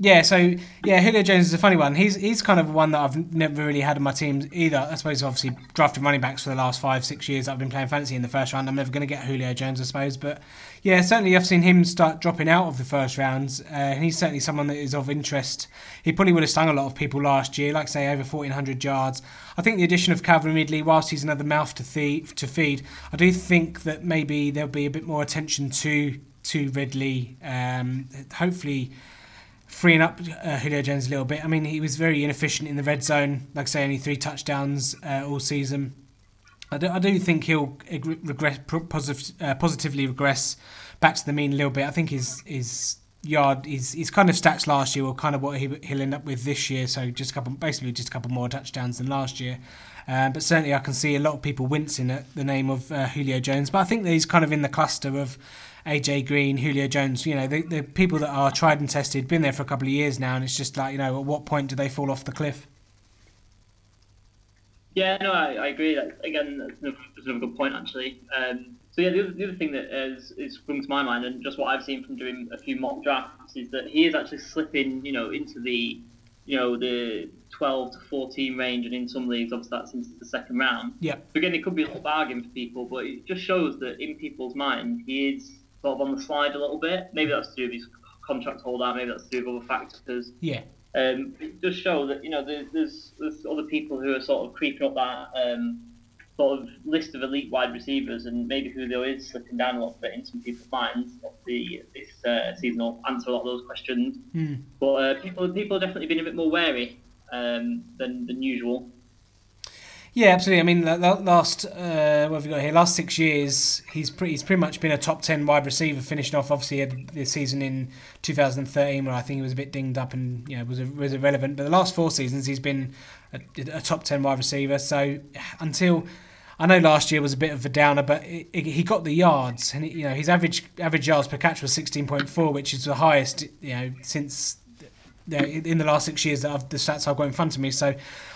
Yeah, Julio Jones is a funny one. He's kind of one that I've never really had in my teams either. I suppose obviously drafting running backs for the last 5-6 years that I've been playing fantasy in the first round, I'm never going to get Julio Jones, I suppose. But yeah, certainly I've seen him start dropping out of the first rounds. He's certainly someone that is of interest. He probably would have stung a lot of people last year, like say over 1,400 yards. I think the addition of Calvin Ridley, whilst he's another mouth to feed, I do think that maybe there'll be a bit more attention to Ridley. Hopefully freeing up Julio Jones a little bit. I mean, he was very inefficient in the red zone, like say only 3 touchdowns all season. I do think he'll positively regress back to the mean a little bit. I think his kind of stats last year were kind of what he'll end up with this year, so just a couple more touchdowns than last year. But certainly I can see a lot of people wincing at the name of Julio Jones, but I think that he's kind of in the cluster of AJ Green, Julio Jones, the people that are tried and tested, been there for a couple of years now, and it's just like, at what point do they fall off the cliff? Yeah, no, I agree. That's another good point, actually. The other thing that is sprung to my mind, and just what I've seen from doing a few mock drafts, is that he is actually slipping, into the, the 12 to 14 range, and in some leagues, obviously, that's into the second round. Yeah. Again, it could be a little bargain for people, but it just shows that in people's mind, he is sort of on the slide a little bit. Maybe that's to do with his contract holdout. Maybe that's to do with other factors. Yeah. It does show that there's other people who are sort of creeping up that sort of list of elite wide receivers, and maybe Julio is slipping down a little bit in some people's minds. This season will answer a lot of those questions. Mm. But people have definitely been a bit more wary than usual. Yeah, absolutely. I mean, last 6 years, he's pretty much been a top 10 wide receiver, finishing off obviously the season in 2013, where I think he was a bit dinged up and was irrelevant. But the last 4 seasons, he's been a top 10 wide receiver. So until, I know last year was a bit of a downer, but he got the yards, and his average yards per catch was 16.4, which is the highest since. In the last 6 years that the stats I've got in front of me, so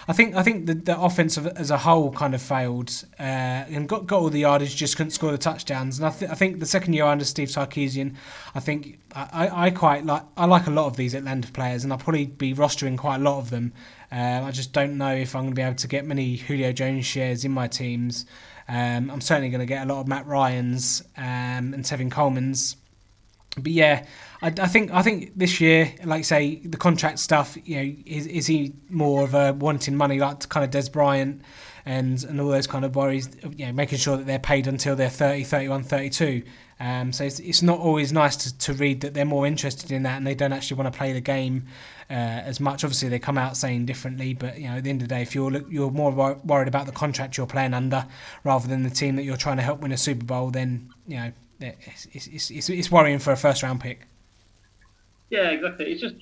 I think the offense as a whole kind of failed and got all the yardage, just couldn't score the touchdowns. And I think the second year under Steve Sarkisian, I think I like a lot of these Atlanta players, and I'll probably be rostering quite a lot of them. I just don't know if I'm going to be able to get many Julio Jones shares in my teams. I'm certainly going to get a lot of Matt Ryans and Tevin Coleman's. But yeah, I think this year, like you say, the contract stuff, you know, is he more of a wanting money like kind of Dez Bryant and all those kind of worries, you know, making sure that they're paid until they're 30, 31, 32. So it's not always nice to read that they're more interested in that and they don't actually want to play the game as much. Obviously, they come out saying differently, but you know, at the end of the day, if you're more worried about the contract you're playing under rather than the team that you're trying to help win a Super Bowl, then you know, it's worrying for a first round pick. Yeah, exactly. It's just a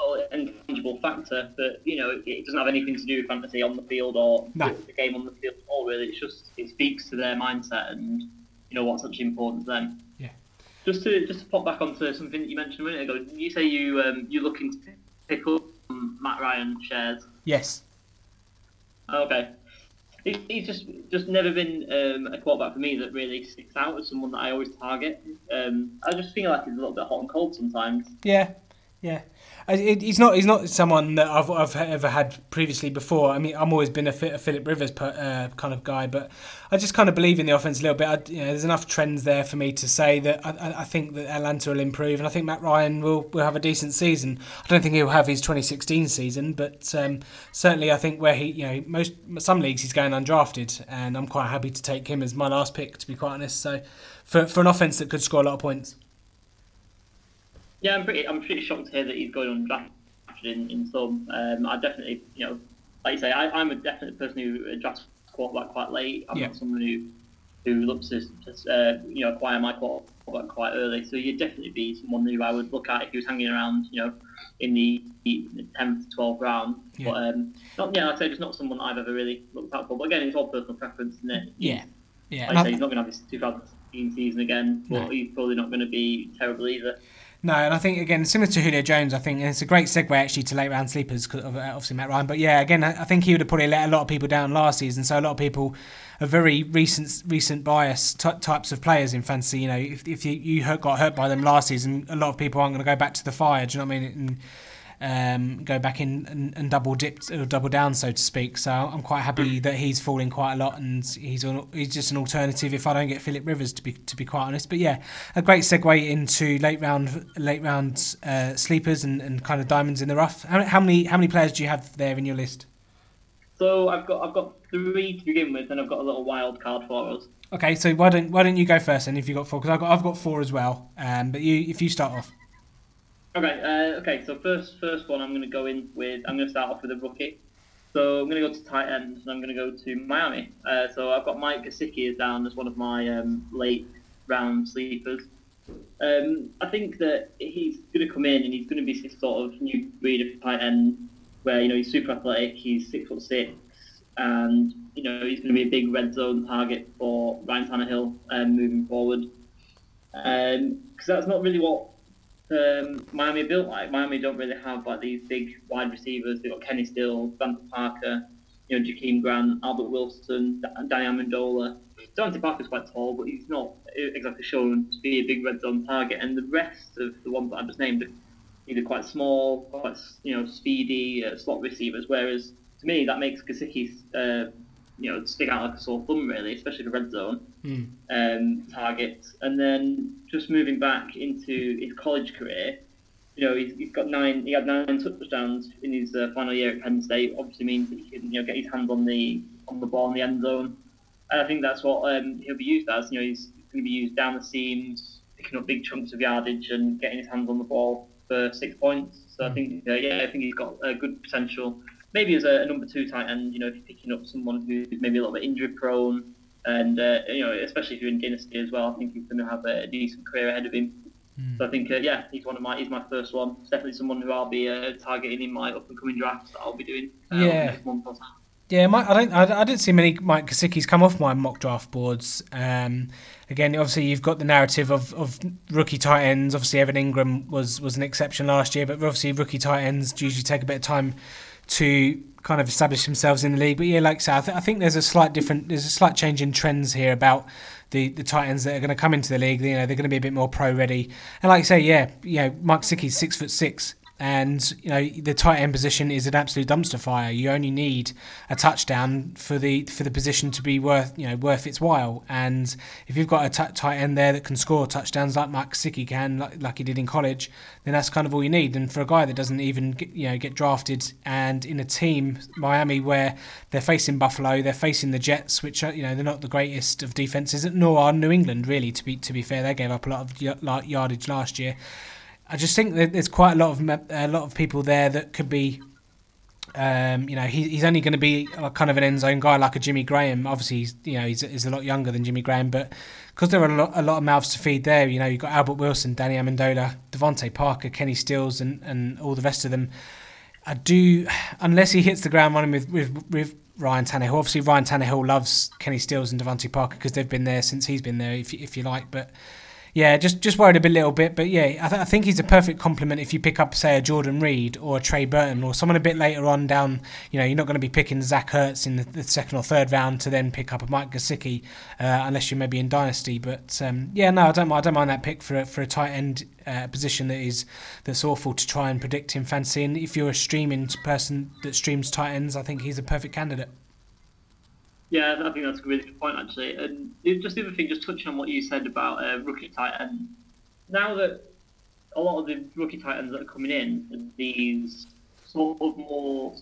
little intangible factor that, you know, it doesn't have anything to do with fantasy on the field or the game on the field at all. Really, it's just it speaks to their mindset and you know what's actually important to them. Yeah. Just to pop back onto something that you mentioned a minute ago. You say you're looking to pick up Matt Ryan shares. Yes. Okay. He's just never been a quarterback for me that really sticks out as someone that I always target. I just feel like he's a little bit hot and cold sometimes. Yeah, yeah. He's not someone that I've ever had previously before. I mean, I've always been a Philip Rivers kind of guy, but I just kind of believe in the offense a little bit. There's enough trends there for me to say that I think that Atlanta will improve, and I think Matt Ryan will have a decent season. I don't think he'll have his 2016 season, but certainly I think where he, you know, some leagues he's going undrafted, and I'm quite happy to take him as my last pick, to be quite honest. So for an offense that could score a lot of points. Yeah, I'm pretty shocked to hear that he's going undrafted in some. I definitely, you know, like you say, I'm a definite person who drafts quarterback quite late. I'm not someone who looks to you know, acquire my quarterback quite early. So you'd definitely be someone who I would look at if he was hanging around, you know, in the 10th to 12th round. Yeah. But I'd say just not someone I've ever really looked out for. But again, it's all personal preference, isn't it? Yeah, yeah. Like I say, he's not going to have his 2016 season again, but he's probably not going to be terrible either. No, and I think, again, similar to Julio Jones, I think, and it's a great segue, actually, to late-round sleepers, because of, obviously, Matt Ryan. But, yeah, again, I think he would have probably let a lot of people down last season, so a lot of people are very recent bias types of players in fantasy. You know, if you got hurt by them last season, a lot of people aren't going to go back to the fire, do you know what I mean, and go back in and double down, so to speak. So I'm quite happy that he's falling quite a lot, and he's just an alternative if I don't get Philip Rivers, to be quite honest. But yeah, a great segue into late round sleepers and kind of diamonds in the rough. How many players do you have there in your list? So I've got three to begin with, and I've got a little wild card for us. Okay, so why don't you go first then if you got four? Because I've got four as well. But if you start off. Okay. So first one, I'm going to start off with a rookie. So I'm going to go to tight end, and I'm going to go to Miami. So I've got Mike Gesicki down as one of my late round sleepers. I think that he's going to come in, and he's going to be this sort of new breed of tight end, where you know he's super athletic, he's 6'6", and you know he's going to be a big red zone target for Ryan Tannehill moving forward. Because that's not really what. Miami built like. Miami don't really have like these big wide receivers. They've got Kenny Stills, Devontae Parker, you know, Jakeem Grant, Albert Wilson, Danny Amendola. Devontae Parker's quite tall, but he's not exactly shown to be a big red zone target. And the rest of the ones that I just named are either quite small, quite speedy slot receivers. Whereas to me, that makes Gesicki stick out like a sore thumb, really, especially the red zone targets. And then just moving back into his college career, you know, he had nine touchdowns in his final year at Penn State. Obviously means that he can, you know, get his hands on the ball in the end zone. And I think that's what he'll be used as. You know, he's going to be used down the seams, picking up big chunks of yardage and getting his hands on the ball for 6 points. So I think he's got a good potential. Maybe as a number two tight end, you know, if you're picking up someone who's maybe a little bit injury prone, and you know, especially if you're in dynasty as well, I think he's going to have a decent career ahead of him. So I think, he's my first one. It's definitely someone who I'll be targeting in my up and coming drafts that I'll be doing next month or so. Yeah, I didn't see many Mike Gesicki's come off my mock draft boards. Again, obviously you've got the narrative of rookie tight ends. Obviously Evan Ingram was an exception last year, but obviously rookie tight ends usually take a bit of time to kind of establish themselves in the league. But yeah, like I said, I think there's a slight change in trends here about the tight ends that are going to come into the league. You know, they're going to be a bit more pro ready. And like I say, Mike Gesicki's 6'6", And, you know, the tight end position is an absolute dumpster fire. You only need a touchdown for the position to be worth its while. And if you've got a tight end there that can score touchdowns like Mike Kosicki can, like he did in college, then that's kind of all you need. And for a guy that doesn't even get drafted, and in a team, Miami, where they're facing Buffalo, they're facing the Jets, which are, they're not the greatest of defenses, nor are New England, really, to be fair. They gave up a lot of yardage last year. I just think that there's quite a lot of people there that could be, he's only going to be kind of an end zone guy like a Jimmy Graham. Obviously, he's a lot younger than Jimmy Graham, but because there are a lot of mouths to feed there, you've got Albert Wilson, Danny Amendola, Devontae Parker, Kenny Stills, and all the rest of them. Unless he hits the ground running with Ryan Tannehill. Obviously, Ryan Tannehill loves Kenny Stills and Devontae Parker because they've been there since he's been there, if you like, but. Yeah, just worried a little bit, but yeah, I think he's a perfect complement if you pick up, say, a Jordan Reed or a Trey Burton or someone a bit later on down. You're not going to be picking Zach Ertz in the second or third round to then pick up a Mike Kosicki, unless you're maybe in Dynasty. But I don't mind that pick for a tight end position that's awful to try and predict in fantasy. And if you're a streaming person that streams tight ends, I think he's a perfect candidate. Yeah, I think that's a really good point, actually. And just the other thing, just touching on what you said about rookie tight ends. Now that a lot of the rookie tight ends that are coming in, these sort of more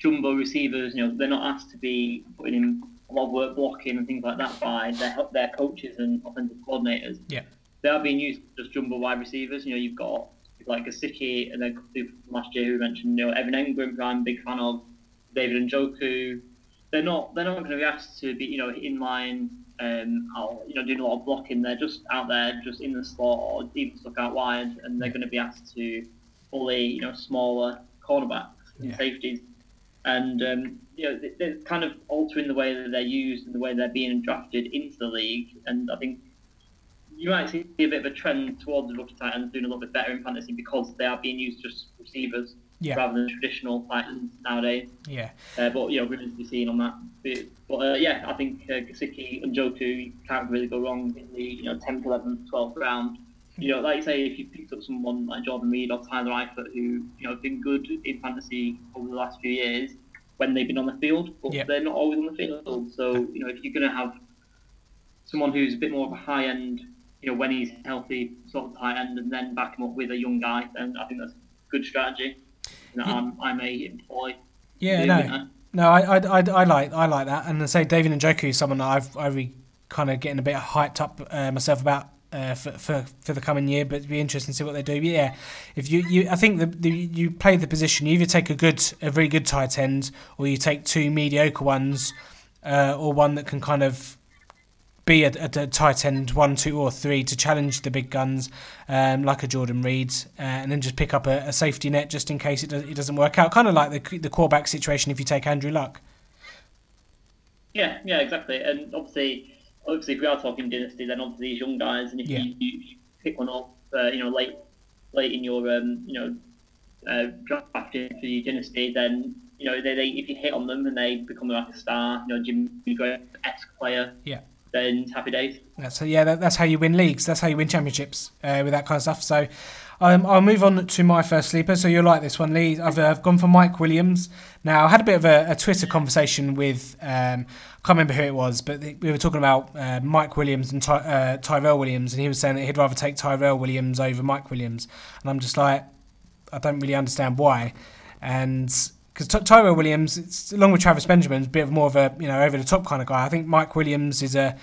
jumbo receivers, they're not asked to be putting in a lot of work blocking and things like that by their coaches and offensive coordinators. Yeah, they are being used as jumbo wide receivers. You've got like Kosicki, and then last year we mentioned Evan Engram, who I'm a big fan of, David Njoku. They're not going to be asked to be, in line, doing a lot of blocking. They're just out there, just in the slot or even stuck out wide, and they're going to be asked to bully, smaller cornerbacks and safeties. And they're kind of altering the way that they're used and the way they're being drafted into the league. And I think you might see a bit of a trend towards the rookie tight ends doing a little bit better in fantasy because they are being used just as receivers. Yeah. Rather than traditional Titans nowadays. Yeah. But we're going to be seeing on that. But I think Kosicki and Njoku can't really go wrong in the 10th, 11th, 12th round. Like you say, if you picked up someone like Jordan Reed or Tyler Eifert, who have been good in fantasy over the last few years when they've been on the field, but they're not always on the field. So if you're going to have someone who's a bit more of a high end, when he's healthy, sort of tight end, and then back him up with a young guy, then I think that's a good strategy. I may employ. Yeah, I like that, and I say David Njoku is someone that I kind of getting a bit hyped up myself about for the coming year, but it'd be interesting to see what they do. But yeah, if you I think you play the position, you either take a very good tight end, or you take two mediocre ones, or one that can kind of be a tight end 1, 2, or 3 to challenge the big guns, like a Jordan Reed, and then just pick up a safety net just in case it doesn't work out. Kind of like the quarterback situation if you take Andrew Luck. Yeah, exactly. And obviously, if we are talking dynasty, then obviously these young guys, and if you pick one up, late in your drafting for your dynasty, then. They if you hit on them and they become like a star, Jimmy Graham-esque player. Yeah. Then happy days. That's how you win leagues. That's how you win championships with that kind of stuff. So I'll move on to my first sleeper. So you'll like this one, Lee. I've gone for Mike Williams. Now, I had a bit of a Twitter conversation with, I can't remember who it was, but we were talking about Mike Williams and Tyrell Williams, and he was saying that he'd rather take Tyrell Williams over Mike Williams. And I'm just like, I don't really understand why. And... because Tyrell Williams, along with Travis Benjamin, is a bit more of a over-the-top kind of guy. I think Mike Williams is a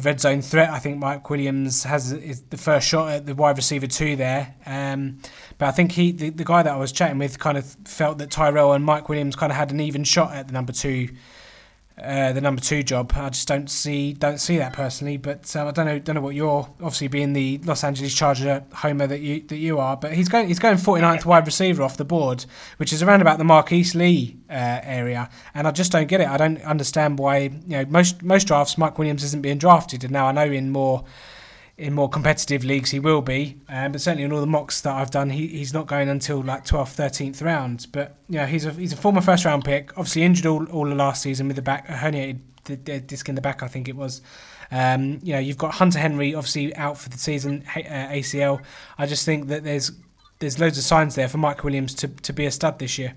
red zone threat. I think Mike Williams is the first shot at the wide receiver 2 there. But I think the guy that I was chatting with kind of felt that Tyrell and Mike Williams kind of had an even shot at the number two job. I just don't see that personally. But I don't know what you're obviously being the Los Angeles Charger homer that you are. But he's going 49th wide receiver off the board, which is around about the Marquise Lee area. And I just don't get it. I don't understand why most drafts Mike Williams isn't being drafted. And now I know in more competitive leagues he will be. But certainly in all the mocks that I've done, he's not going until like 12th, 13th round. But he's a former first round pick. Obviously injured all of last season with a herniated disc in the back, I think it was. You've got Hunter Henry obviously out for the season, ACL. I just think that there's there's loads of signs there for Mike Williams to be a stud this year.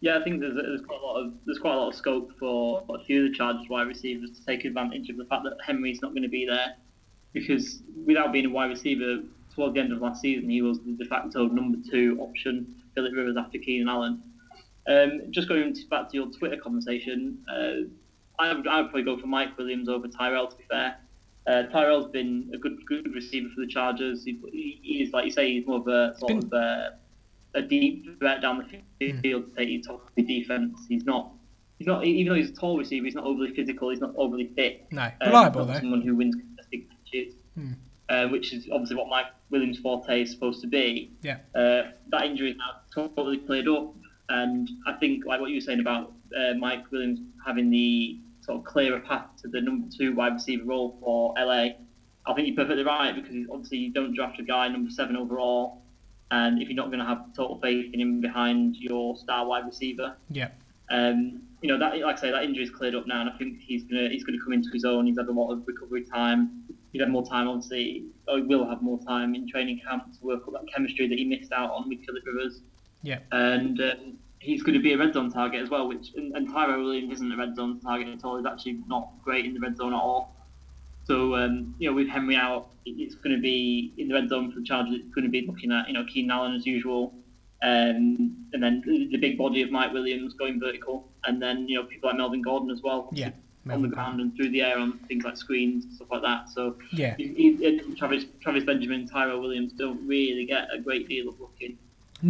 Yeah, I think there's quite a lot of scope for a few of the Chargers wide receivers to take advantage of the fact that Henry's not going to be there, because without being a wide receiver, towards the end of last season, he was the de facto number two option, Philip Rivers after Keenan Allen. Just going back to your Twitter conversation, I would probably go for Mike Williams over Tyrell, to be fair. Tyrell's been a good receiver for the Chargers. He is, like you say, he's more of a sort of... a deep threat down the field to take you top of the defense. He's not. Even though he's a tall receiver, he's not overly physical. He's not overly fit. No, reliable though. Someone who wins contested catches, which is obviously what Mike Williams' forte is supposed to be. Yeah. That injury is now totally cleared up, and I think like what you were saying about Mike Williams having the sort of clearer path to the number two wide receiver role for LA. I think you're perfectly right, because obviously you don't draft a guy number 7 overall. And if you're not going to have total faith in him behind your star wide receiver, yeah, that, like I say, that injury's cleared up now, and I think he's gonna come into his own. He's had a lot of recovery time. He'll have more time, obviously. Or he will have more time in training camp to work up that chemistry that he missed out on with Philip Rivers. Yeah, and he's going to be a red zone target as well. And Tyrell Williams isn't a red zone target at all. He's actually not great in the red zone at all. So, with Henry out, it's going to be in the red zone for the Chargers. It's going to be looking at, Keenan Allen as usual. And then the big body of Mike Williams going vertical. And then, people like Melvin Gordon as well. Yeah, on the ground and through the air on things like screens, stuff like that. So, yeah, Travis Benjamin, Tyrell Williams don't really get a great deal of looking in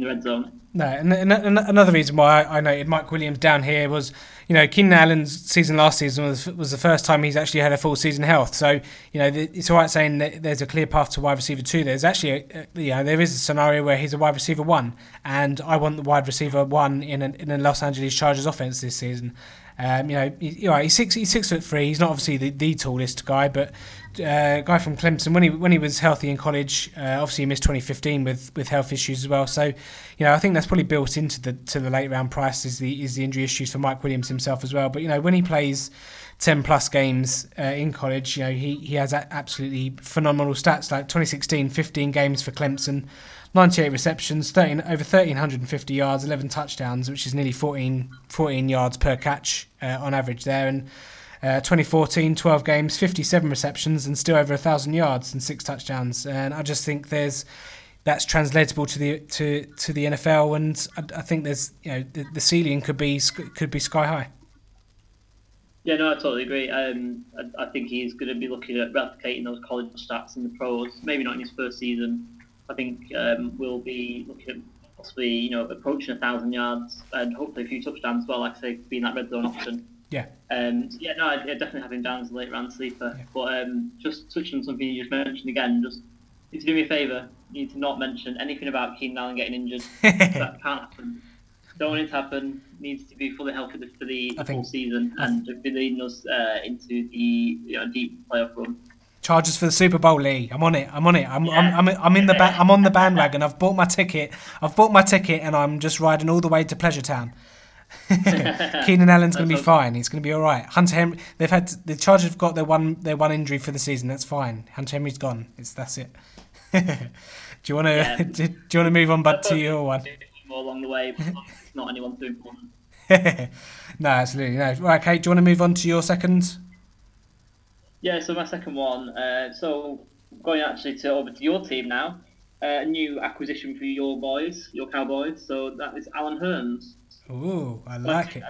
the red zone. No, and another reason why I noted Mike Williams down here was, Keenan Allen's season last season was the first time he's actually had a full season health. So, it's all right saying that there's a clear path to wide receiver 2. There's actually, there is a scenario where he's a wide receiver 1, and I want the wide receiver 1 in a Los Angeles Chargers offense this season. He's 6'3". He's not obviously the tallest guy, but a guy from Clemson, when he was healthy in college, obviously he missed 2015 with health issues as well. So, I think that's probably built into the late round price is the injury issues for Mike Williams himself as well. But when he plays 10 plus games in college, he has absolutely phenomenal stats. Like 2016, 15 games for Clemson, 98 receptions, over 1,350 yards, 11 touchdowns, which is nearly 14 yards per catch on average there. And 2014, 12 games, 57 receptions, and still over 1,000 yards and 6 touchdowns. And I just think that's translatable to the NFL, and I think there's the ceiling could be sky high. Yeah, no, I totally agree. I think he's going to be looking at replicating those college stats in the pros. Maybe not in his first season. I think we'll be looking at possibly, approaching 1,000 yards and hopefully a few touchdowns as well, like I say, being that red zone option. Yeah. I'd definitely have him down as a late round sleeper. Yeah. But just touching on something you just mentioned again, just if you do me a favour, you need to not mention anything about Keenan Allen getting injured. That can't happen. Don't want it to happen. Needs to be fully healthy for the full season and leading us into the deep playoff run. Chargers for the Super Bowl, Lee. I'm on it. I'm on the bandwagon. I've bought my ticket, and I'm just riding all the way to Pleasure Town. Keenan Allen's going to be fine. He's going to be all right. Hunter Henry. The Chargers have got their one injury for the season. That's fine. Hunter Henry's gone. That's it. Do you want to move on, bud, to your one? More along the way, but it's not anyone too important. No, absolutely no. Right, Kate. Do you want to move on to your second? Yeah, so my second one. So going actually over to your team now. A new acquisition for your boys, your Cowboys. So that is Allen Hurns. Ooh, I like it.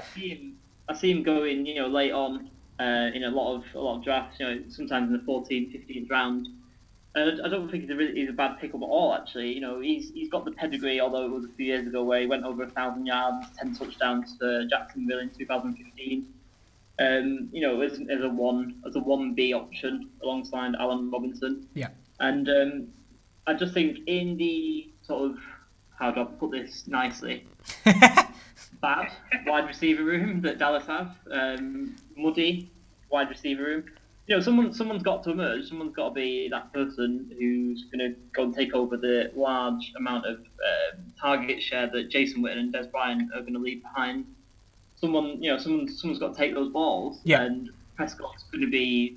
I see him going, late on in a lot of drafts. Sometimes in the 14th, 15th round. And I don't think he's a bad pickup at all. Actually, he's got the pedigree. Although it was a few years ago where he went over 1,000 yards, 10 touchdowns for Jacksonville in 2015. As a 1B option alongside Alan Robinson. Yeah. And I just think in the sort of, how do I put this nicely, bad wide receiver room that Dallas have, muddy wide receiver room. Someone's got to emerge. Someone's got to be that person who's going to go and take over the large amount of target share that Jason Witten and Dez Bryant are going to leave behind. Someone's got to take those balls, yeah. And Prescott's going to be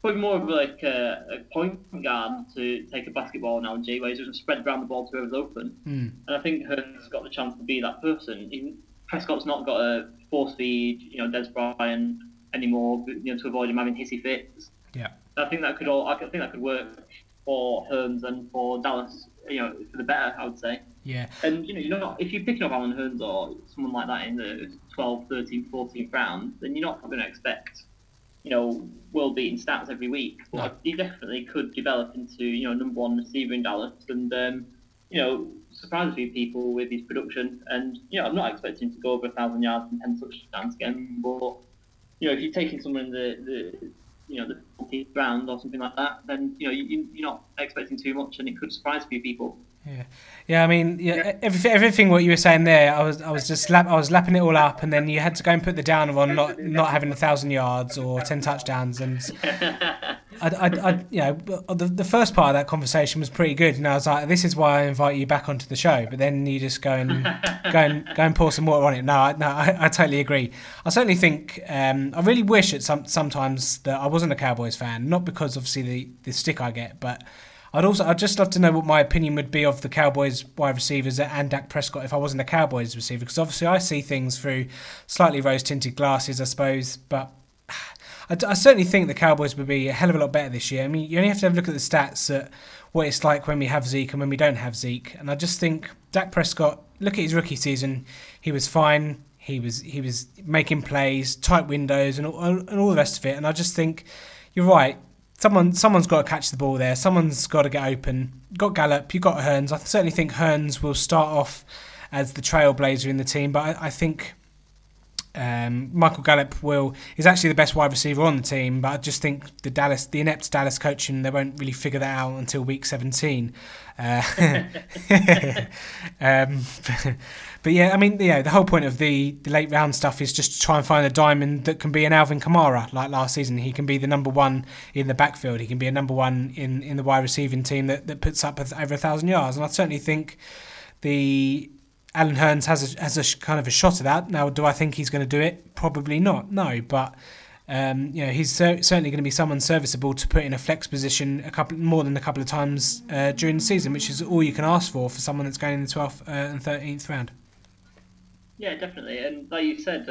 probably more of like a point guard to take a basketball analogy, where he's just spread around the ball to whoever's open. And I think Hurns got the chance to be that person. Prescott's not got a force feed, Dez Bryant anymore, to avoid him having hissy fits. Yeah, I think that could work for Hurns and for Dallas, for the better, I would say. Yeah. And, you're not, if you're picking up Allen Hurns or someone like that in the 12th, 13th, 14th round, then you're not going to expect, world-beating stats every week. But no. He definitely could develop into, number one receiver in Dallas and, surprise a few people with his production. And, I'm not expecting him to go over 1,000 yards and 10 touchdowns again, but, if you're taking someone in the 14th round or something like that, then, you're not expecting too much, and it could surprise a few people. Yeah. I mean, everything what you were saying there, I was lapping it all up, and then you had to go and put the downer on not having 1,000 yards or 10 touchdowns, and the first part of that conversation was pretty good, and I was like, this is why I invite you back onto the show. But then you just go and pour some water on it. No, I totally agree. I certainly think I really wish at sometimes that I wasn't a Cowboys fan, not because obviously the stick I get, but. I'd just love to know what my opinion would be of the Cowboys wide receivers and Dak Prescott if I wasn't a Cowboys receiver, because obviously I see things through slightly rose-tinted glasses, I suppose, but I certainly think the Cowboys would be a hell of a lot better this year. I mean, you only have to have a look at the stats at what it's like when we have Zeke and when we don't have Zeke, and I just think Dak Prescott, look at his rookie season, he was fine, he was making plays, tight windows, and all the rest of it, and I just think you're right. Someone's got to catch the ball there. Someone's got to get open. You've got Gallup. You've got Hurns. I certainly think Hurns will start off as the trailblazer in the team, but I think Michael Gallup is actually the best wide receiver on the team. But I just think the inept Dallas coaching, they won't really figure that out until week 17. But yeah, I mean, the whole point of the late round stuff is just to try and find a diamond that can be an Alvin Kamara, like last season. He can be the number one in the backfield. He can be a number one in the wide receiving team that puts up over 1,000 yards. And I certainly think the Allen Hurns has a kind of a shot at that. Now, do I think he's going to do it? Probably not. No, but he's certainly going to be someone serviceable to put in a flex position more than a couple of times during the season, which is all you can ask for someone that's going in the 12th and 13th round. Yeah, definitely. And like you said,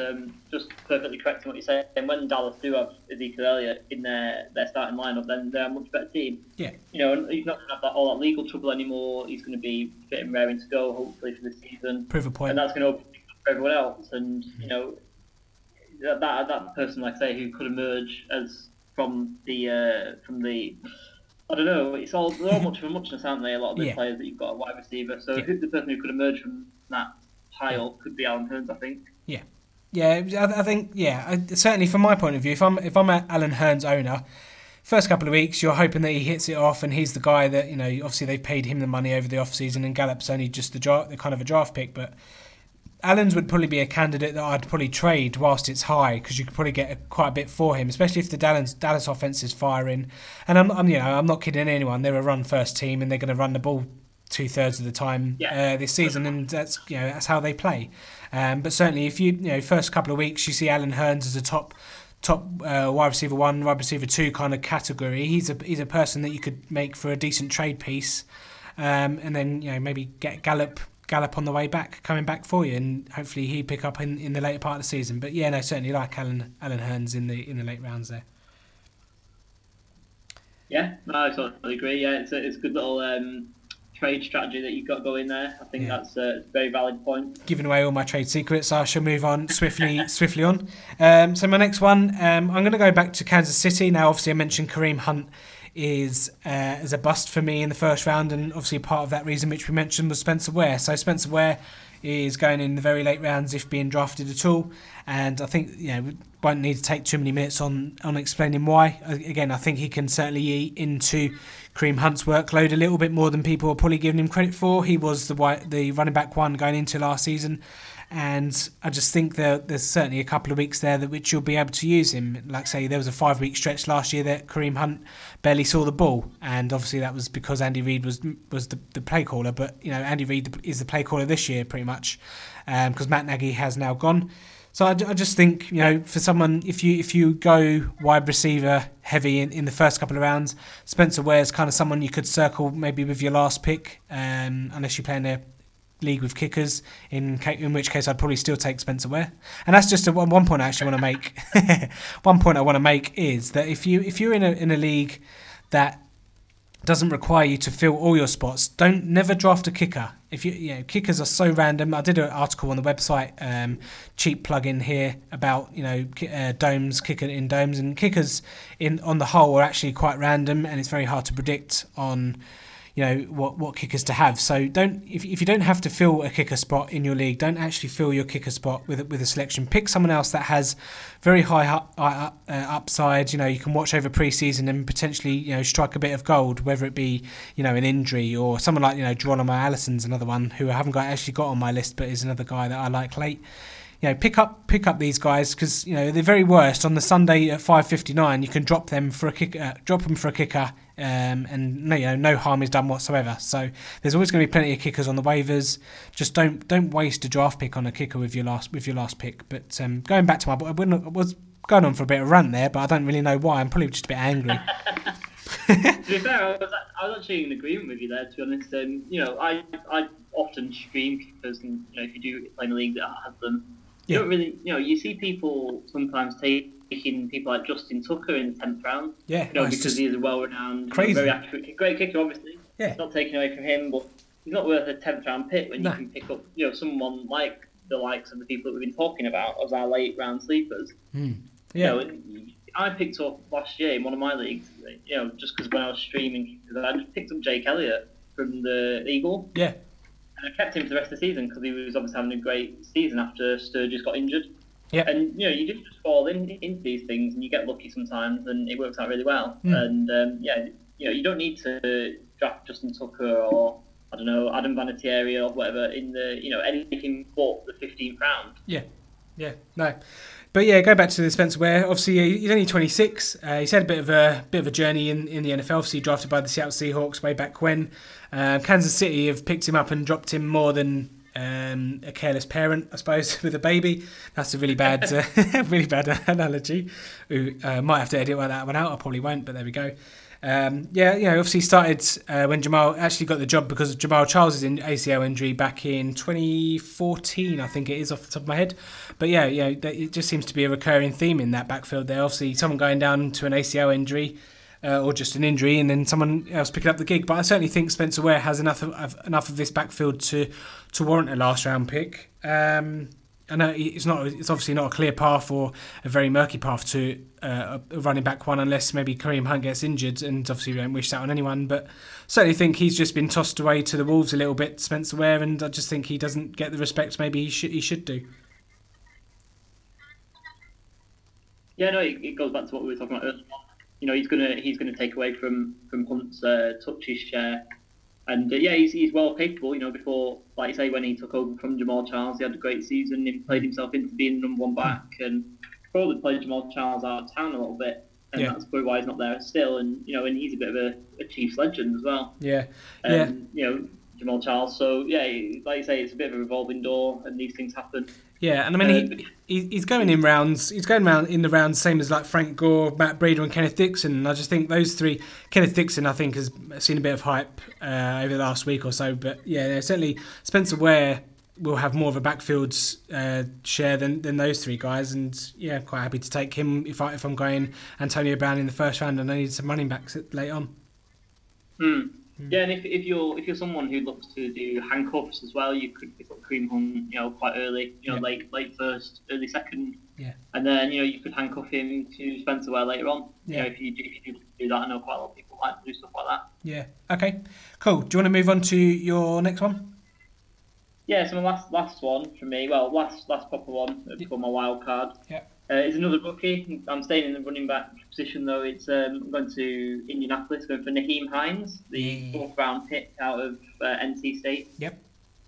just perfectly correcting what you said, and when Dallas do have Ezekiel Elliott in their starting lineup, then they're a much better team. Yeah. And he's not going to have all that legal trouble anymore. He's going to be fit and raring to go, hopefully, for the season. Prove a point. And that's going to open for everyone else. And, that person, like I say, who could emerge as from the I don't know, they're all much of a muchness, aren't they? A lot of the players that you've got a wide receiver. So the person who could emerge from that pile could be Allen Hurns, I think. Certainly from my point of view, if I'm an Allen Hurns owner, first couple of weeks you're hoping that he hits it off and he's the guy that, obviously they've paid him the money over the off season, and Gallup's only just the kind of a draft pick, but Allen's would probably be a candidate that I'd probably trade whilst it's high, because you could probably get quite a bit for him, especially if the Dallas offense is firing. And I'm not kidding anyone. They're a run first team and they're going to run the ball 2/3 of the time this season, and that's how they play. But certainly, if you first couple of weeks you see Allen Hurns as a top wide receiver 1, wide receiver 2 kind of category, he's a person that you could make for a decent trade piece, and then maybe get Gallup on the way back, coming back for you, and hopefully he pick up in the later part of the season. But certainly like Allen Hurns in the late rounds there. Yeah, no, I totally agree. Yeah, it's a good little trade strategy that you've got going there. I think that's a very valid point. Giving away all my trade secrets, I shall move on swiftly on. So my next one, I'm going to go back to Kansas City. Now, obviously, I mentioned Kareem Hunt is a bust for me in the first round, and obviously part of that reason which we mentioned was Spencer Ware. So Spencer Ware is going in the very late rounds, if being drafted at all, and I think we won't need to take too many minutes on explaining why. Again, I think he can certainly eat into Kareem Hunt's workload a little bit more than people are probably giving him credit for. He was the running back one going into last season, and I just think there's certainly a couple of weeks there which you'll be able to use him. Like, say, there was a 5-week stretch last year that Kareem Hunt barely saw the ball, and obviously that was because Andy Reid was the play caller, but Andy Reid is the play caller this year pretty much, because Matt Nagy has now gone. So I just think, you know, for someone, if you go wide receiver heavy in the first couple of rounds, Spencer Ware is kind of someone you could circle maybe with your last pick, unless you play in a league with kickers, in which case I'd probably still take Spencer Ware. And that's just one point I actually want to make. One point I want to make is that if you're in a league that doesn't require you to fill all your spots, never draft a kicker. If you know, kickers are so random. I did an article on the website, cheap plug-in here, about domes, kicker in domes, and kickers on the whole are actually quite random, and it's very hard to predict on what kickers to have. So if you don't have to fill a kicker spot in your league, don't actually fill your kicker spot with a selection. Pick someone else that has very high upside. You can watch over preseason and potentially strike a bit of gold, whether it be an injury or someone like Geronimo Allison's another one who I haven't got on my list, but is another guy that I like late. Pick up these guys because they're very worst on the Sunday at 5:59. You can drop them for a kicker. And no harm is done whatsoever. So there's always going to be plenty of kickers on the waivers. Just don't waste a draft pick on a kicker with your last pick. But going back to I was going on for a bit of a rant there, but I don't really know why. I'm probably just a bit angry. To be fair, I was actually in agreement with you there. To be honest, I often stream kickers, and if you do play in a league that has them, you don't really you see people sometimes taking people like Justin Tucker in the 10th round. Yeah. Because he is a well-renowned, very accurate, great kicker, obviously. Yeah. Not taking away from him, but he's not worth a 10th round pick when you can pick up, someone like the likes of the people that we've been talking about as our late round sleepers. Mm. Yeah. I picked up last year in one of my leagues, just because when I was streaming, I just picked up Jake Elliott from the Eagle. Yeah. And I kept him for the rest of the season because he was obviously having a great season after Sturgis got injured. Yeah, and you just fall into these things, and you get lucky sometimes, and it works out really well. Mm. And you don't need to draft Justin Tucker or Adam Vinatieri or whatever in the anything but the 15th round. Yeah, no, but go back to the Spencer Ware. Obviously, he's only 26. He's had a bit of a journey in the NFL. Obviously, drafted by the Seattle Seahawks way back when. Kansas City have picked him up and dropped him more than. A careless parent, I suppose, with a baby. That's a really bad, really bad analogy. Might have to edit that one out. I probably won't, but there we go. Obviously started when Jamaal actually got the job because of Jamaal Charles' ACL injury back in 2014, I think it is off the top of my head. But it just seems to be a recurring theme in that backfield there. Obviously, someone going down to an ACL injury. Or just an injury, and then someone else picking up the gig. But I certainly think Spencer Ware has enough of this backfield to warrant a last round pick. I know it's obviously not a clear path or a very murky path to a running back one, unless maybe Kareem Hunt gets injured, and obviously we don't wish that on anyone. But certainly think he's just been tossed away to the wolves a little bit, Spencer Ware, and I just think he doesn't get the respect maybe he should do. Yeah, no, it goes back to what we were talking about earlier. He's gonna take away from Hunt's touches share, and he's well capable. Before, like you say, when he took over from Jamaal Charles, he had a great season. He played himself into being number one back, and probably played Jamaal Charles out of town a little bit, and that's probably why he's not there still. And and he's a bit of a Chiefs legend as well. Jamaal Charles. So like you say, it's a bit of a revolving door, and these things happen. Yeah, and I mean he's going in rounds. He's going round in the rounds, same as like Frank Gore, Matt Breida, and Kenneth Dixon. And I just think those three. Kenneth Dixon, I think, has seen a bit of hype over the last week or so. But certainly Spencer Ware will have more of a backfield share than those three guys. And I'm quite happy to take him if I'm going Antonio Brown in the first round, and I need some running backs late on. Mm. Yeah, and if you're someone who looks to do handcuffs as well, you could pick up Kareem Hunt, quite early, late first, early second. Yeah. And then you could handcuff him to Spencer Ware later on. Yeah. If you do that, I know quite a lot of people like to do stuff like that. Yeah. Okay. Cool. Do you want to move on to your next one? Yeah. So my last one for me, last proper one for my wild card. Yeah. It's another rookie. I'm staying in the running back position though. It's I'm going to Indianapolis, going for Naheem Hines, the fourth round pick out of NC State. Yep.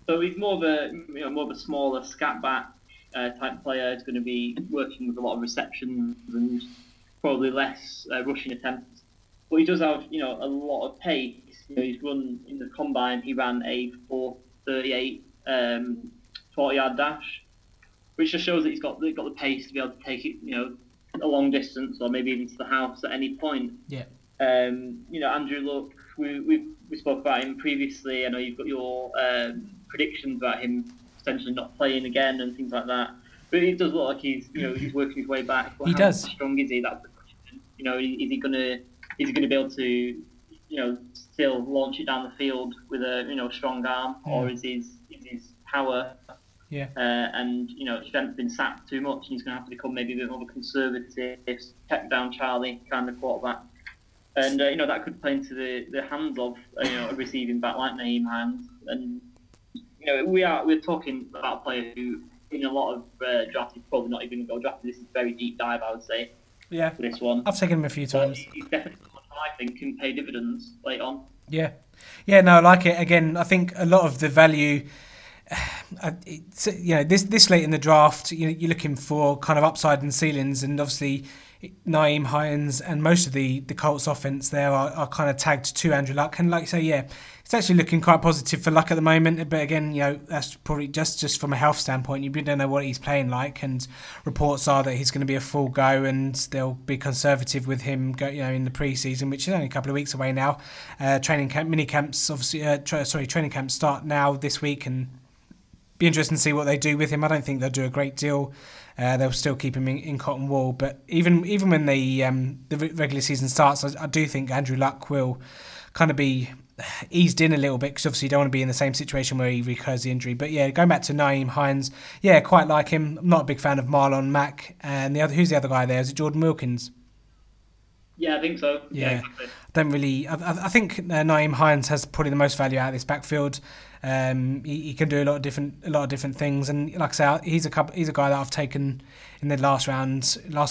So he's more of a smaller scat back type player. He's going to be working with a lot of receptions and probably less rushing attempts. But he does have a lot of pace. He's run in the combine. He ran a 4.38 40-yard dash. which just shows that he's got the pace to be able to take it, you know, a long distance or maybe even to the house at any point. Yeah. You know, Andrew Luck, we spoke about him previously. I know you've got your predictions about him potentially not playing again and things like that. But it does look like he's working his way back. But how strong is he? That's the question. You know, is he gonna be able to, you know, still launch it down the field with a strong arm, or is his power and strength been sapped too much, and he's gonna have to become maybe a bit more of a conservative, check down Charlie kind of quarterback. And that could play into the hands of a receiving back like Naeem Hines. And we're talking about a player who, in a lot of drafts, he's probably not even going to go drafted. This is a very deep dive, I would say. Yeah. For this one, I've taken him a few times. He's definitely someone I think can pay dividends later on. Yeah. Yeah, no, I like it. Again, I think a lot of the value, this late in the draft, you're looking for kind of upside and ceilings, and obviously Naeem Hines and most of the Colts offense there are kind of tagged to Andrew Luck. And like you say, yeah, it's actually looking quite positive for Luck at the moment. But again, that's probably just from a health standpoint. You really don't know what he's playing like. And reports are that he's going to be a full go and they'll be conservative with him, in the preseason, which is only a couple of weeks away now. Training camps start now this week, and be interesting to see what they do with him. I don't think they'll do a great deal. They'll still keep him in cotton wool, but even when the regular season starts, I do think Andrew Luck will kind of be eased in a little bit, because obviously you don't want to be in the same situation where he recurs the injury. But yeah, going back to Naeem Hines, yeah, quite like him. I'm not a big fan of Marlon Mack, and who's the other guy there? Is it Jordan Wilkins? Yeah, I think so. Yeah, exactly. I think Naeem Hines has probably the most value out of this backfield. He can do a lot of different things, and like I say, he's a guy that I've taken in the last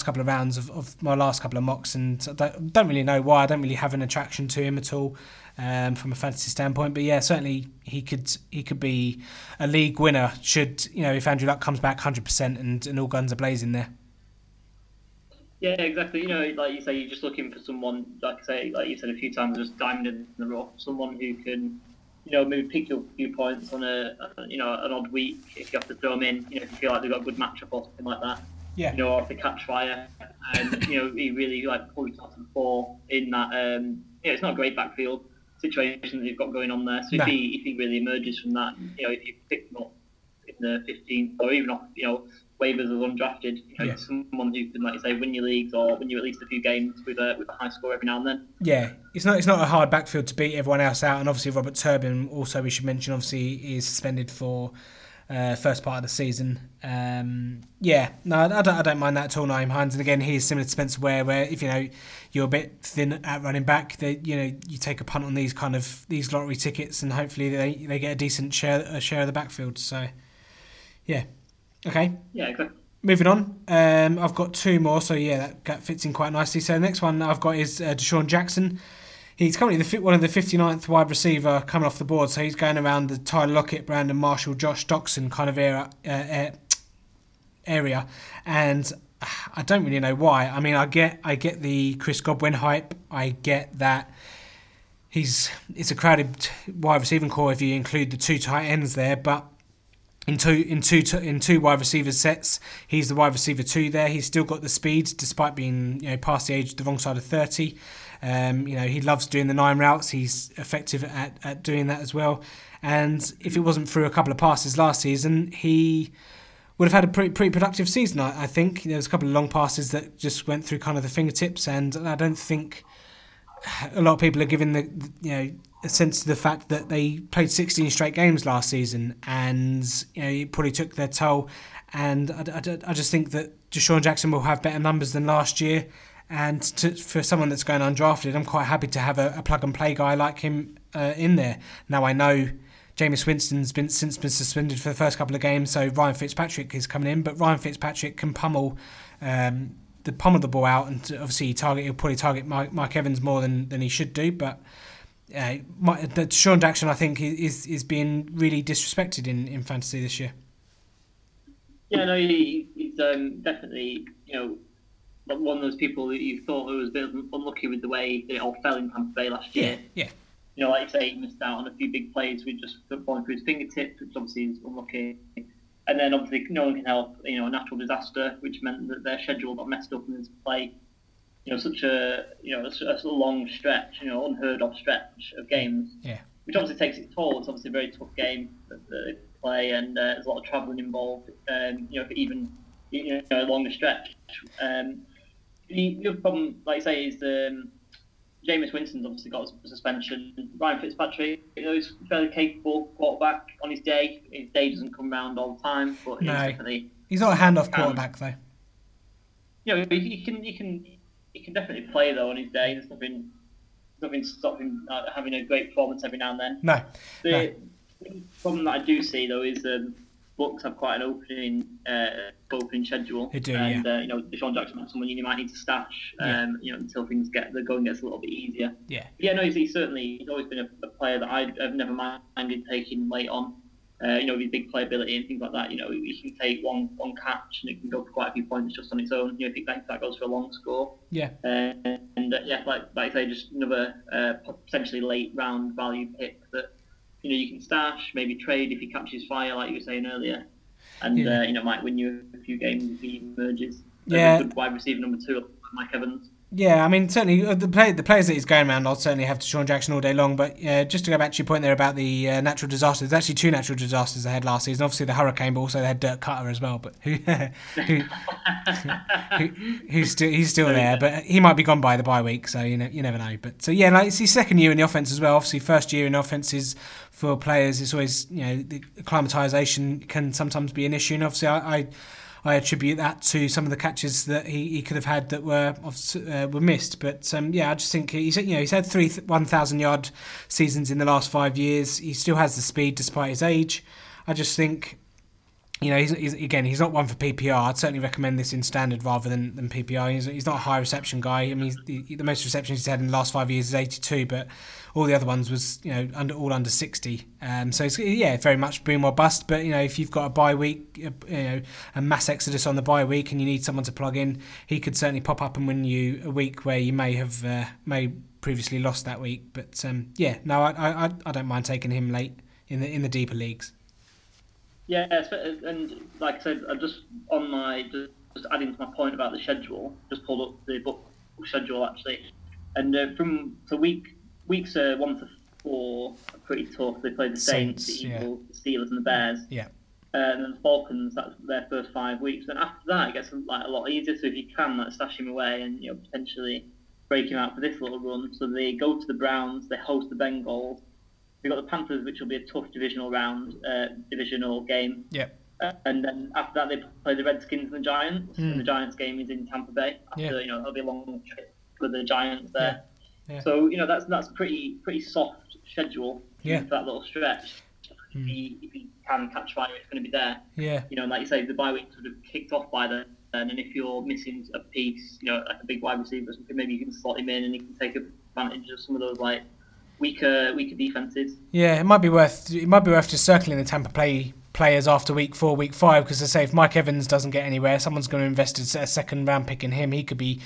couple of rounds of my last couple of mocks, and I don't really know why. I don't really have an attraction to him at all from a fantasy standpoint. But yeah, certainly he could be a league winner should if Andrew Luck comes back 100% and all guns are blazing there. Yeah, exactly. Like you say, you're just looking for someone, like you said a few times, just diamond in the rough, someone who can, maybe pick your few points on an odd week if you have to throw them in. If you feel like they've got a good matchup or something like that. Yeah. Or if they catch fire, and he really pulls off the ball in that. It's not a great backfield situation that they've got going on there. So if he really emerges from that, if you pick him up in the 15th or even off, waivers as undrafted, someone who can, like you say, win your leagues or win you at least a few games with a high score every now and then. Yeah, it's not a hard backfield to beat everyone else out, and obviously Robert Turbin, also we should mention, obviously is suspended for first part of the season. I don't mind that at all, Naeem Hines, and again he is similar to Spencer Ware, where if you're a bit thin at running back, that you take a punt on these kind of these lottery tickets, and hopefully they get a decent share of the backfield. So yeah. Okay. Yeah, exactly. Moving on. I've got two more, so yeah, that fits in quite nicely. So the next one I've got is Deshaun Jackson. He's currently one of the 59th wide receiver coming off the board, so he's going around the Tyler Lockett, Brandon Marshall, Josh Doxson kind of area, and I don't really know why. I mean, I get the Chris Godwin hype. I get that. It's a crowded wide receiving core if you include the two tight ends there, but in two wide receiver sets, he's the wide receiver 2 there. He's still got the speed, despite being past the age, the wrong side of 30. He loves doing the 9 routes. He's effective at doing that as well. And if it wasn't through a couple of passes last season, he would have had a pretty productive season. I think there was a couple of long passes that just went through kind of the fingertips, and I don't think a lot of people are giving a sense to the fact that they played 16 straight games last season, and it probably took their toll. And I just think that Deshaun Jackson will have better numbers than last year, and for someone that's going undrafted, I'm quite happy to have a plug and play guy like him in there. Now I know Jameis Winston's since been suspended for the first couple of games, so Ryan Fitzpatrick is coming in, but Ryan Fitzpatrick can pummel the ball out, and obviously he'll probably target Mike Evans more than he should do, but Deshaun Jackson, I think, is being really disrespected in fantasy this year. Yeah, no, he's definitely one of those people that you thought who was a bit unlucky with the way that it all fell in Tampa Bay last year. Yeah, yeah. Like you say, he missed out on a few big plays with just footballing through his fingertips, which obviously is unlucky. And then obviously no one can help, a natural disaster, which meant that their schedule got messed up and into play, such a long stretch, unheard of stretch of games. Yeah. Which obviously takes its toll. It's obviously a very tough game that they play, and there's a lot of travelling involved. For even a longer stretch. The other problem, like I say, is Jameis Winston's obviously got a suspension. Ryan Fitzpatrick, he's a fairly capable quarterback on his day. His day doesn't come round all the time, but he's not a handoff quarterback though. He can definitely play though on his day. There's nothing stopping having a great performance every now and then. The problem that I do see though is Bucks have quite an opening schedule. They do, and Deshaun Jackson is someone you might need to stash, until things gets a little bit easier. Yeah, he's always been a player that I've never minded taking late on. With his big playability and things like that, he can take one catch and it can go for quite a few points just on its own. I think that goes for a long score. Yeah, like I say, just another potentially late round value pick that. You can stash, maybe trade if he catches fire, like you were saying earlier, and might win you a few games if he emerges. A good wide receiver number 2, Mike Evans. Yeah, I mean certainly the players that he's going around, I'll certainly have Deshaun Jackson all day long. But just to go back to your point there about the natural disasters, there's actually 2 natural disasters they had last season. Obviously the hurricane, but also they had Dirk Cutter as well. But he's still there, but he might be gone by the bye week, so you never know. But so it's his second year in the offense as well. Obviously, first year in offense is for players. It's always the acclimatization can sometimes be an issue, and obviously I attribute that to some of the catches that he could have had that were missed. But I just think he's had 3 1,000-yard seasons in the last 5 years. He still has the speed despite his age. I just think he's not one for PPR. I'd certainly recommend this in standard rather than PPR. He's not a high reception guy. I mean, the most receptions he's had in the last 5 years is 82, but all the other ones was under 60. So it's very much boom or bust. But if you've got a bye week, a mass exodus on the bye week, and you need someone to plug in, he could certainly pop up and win you a week where you may have previously lost that week. But I don't mind taking him late in the deeper leagues. Yeah, and like I said, I just adding to my point about the schedule, just pulled up the book schedule actually, and weeks 1 to 4 are pretty tough. They play the Saints, the Eagles, the Steelers, and the Bears. Yeah, and then the Falcons. That's their first 5 weeks. Then after that, it gets a lot easier. So if you can, stash him away and potentially break him out for this little run. So they go to the Browns. They host the Bengals. We've got the Panthers, which will be a tough divisional game. Yeah. And then after that, they play the Redskins and the Giants. Mm. And the Giants game is in Tampa Bay. It'll be a long trip with the Giants there. Yeah. Yeah. So that's pretty soft schedule for that little stretch. Mm. If he can catch fire, it's going to be there. Yeah. And like you say, the bye week sort of kicked off by then. And if you're missing a piece, like a big wide receiver, maybe you can slot him in and he can take advantage of some of those weaker defenses. Yeah, it might be worth just circling the Tampa Bay players after week 4, week 5, because they say if Mike Evans doesn't get anywhere, someone's going to invest a second round pick in him. He could be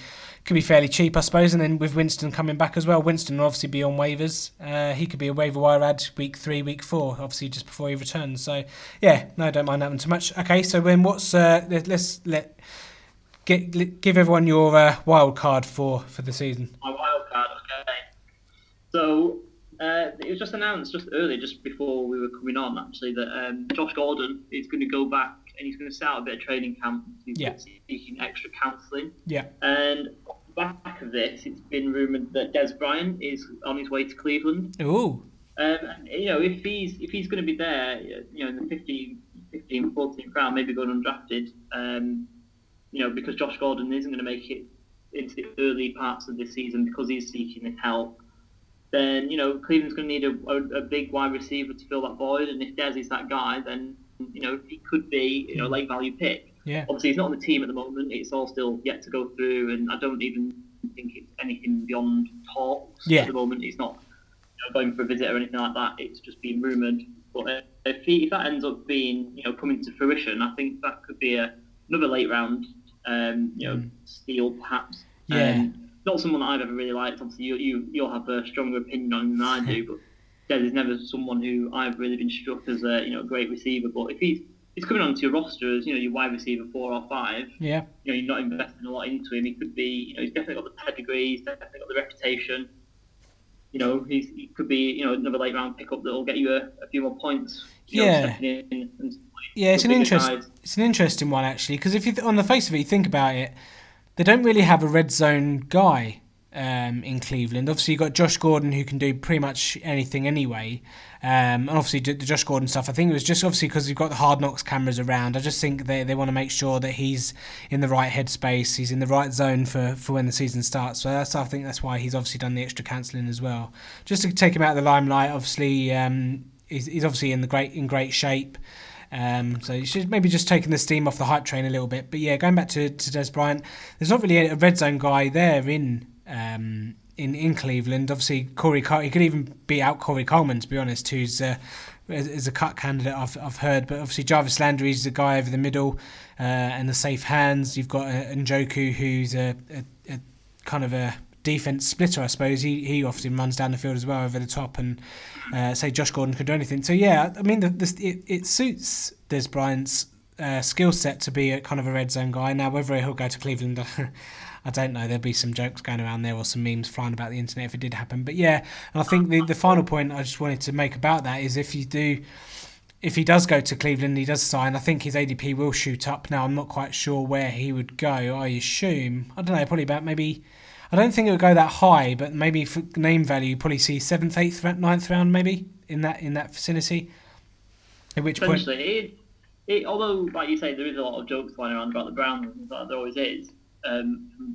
fairly cheap, I suppose. And then with Winston coming back as well, Winston will obviously be on waivers. He could be a waiver wire ad week 3, week 4, obviously just before he returns. So don't mind that one too much. Okay, so then what's give everyone your wild card for the season. My wild card, okay. So it was just announced just earlier, just before we were coming on, actually, that Josh Gordon is going to go back and he's going to start a bit of training camp. He's seeking extra counselling. Yeah. And back of this, it's been rumoured that Dez Bryant is on his way to Cleveland. Ooh. If he's going to be there, in the 14th round, maybe going undrafted. Because Josh Gordon isn't going to make it into the early parts of this season because he's seeking help. Then Cleveland's going to need a big wide receiver to fill that void, and if Dez is that guy, then he could be a late value pick. Yeah. Obviously, he's not on the team at the moment; it's all still yet to go through, and I don't even think it's anything beyond talks at the moment. It's not going for a visit or anything like that; it's just been rumoured. But if that ends up being coming to fruition, I think that could be another late round steal perhaps. Yeah. Not someone that I've ever really liked. Obviously, you'll have a stronger opinion on him than I do. But Dez is never someone who I've really been struck as a great receiver. But if he's he's coming onto your roster as, you know, your wide receiver 4 or 5. Yeah. You know, you're not investing a lot into him. He could be, you know, he's definitely got the pedigree, he's definitely got the reputation. You know, he could be, you know, another late round pickup that will get you a few more points. Yeah. Know, and yeah, it's an interesting one actually, because if you on the face of it, you think about it, they don't really have a red zone guy in Cleveland. Obviously, you've got Josh Gordon, who can do pretty much anything anyway. And obviously, the Josh Gordon stuff, I think it was just obviously because you've got the Hard Knocks cameras around. I just think they want to make sure that he's in the right headspace, he's in the right zone for when the season starts. So that's, I think that's why he's obviously done the extra cancelling as well. Just to take him out of the limelight, obviously, he's obviously in great shape. So you should maybe just taking the steam off the hype train a little bit. But yeah, going back to Dez Bryant, there's not really a red zone guy there in Cleveland. Obviously, he could even beat out Corey Coleman, to be honest, who's is a cut candidate I've heard. But obviously, Jarvis Landry's the guy over the middle and the safe hands. You've got Njoku, who's a kind of a defense splitter, I suppose. He often runs down the field as well over the top, and say Josh Gordon could do anything. So yeah, I mean, it suits Dez Bryant's skill set to be a kind of a red zone guy. Now, whether he'll go to Cleveland, I don't know. There'll be some jokes going around there or some memes flying about the internet if it did happen. But yeah, and I think the final point I just wanted to make about that is if he does go to Cleveland, he does sign, I think his ADP will shoot up. Now, I'm not quite sure where he would go. I assume, I don't know, probably about maybe. I don't think it would go that high, but maybe for name value, you probably see 7th, 8th, 9th round, maybe, in that vicinity. At which point, although, like you say, there is a lot of jokes flying around about the Browns, like there always is,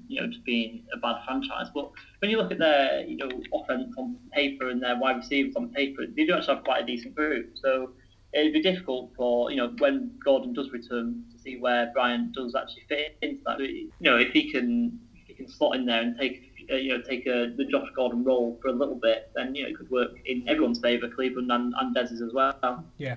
you know, just being a bad franchise. But when you look at their, you know, offense on paper and their wide receivers on paper, they do actually have quite a decent group. So it'd be difficult for, you know, when Gordon does return, to see where Bryant does actually fit into that. You know, if he can. Can slot in there and take the Josh Gordon role for a little bit, then, you know, it could work in everyone's favour, Cleveland and Dez's as well. Yeah.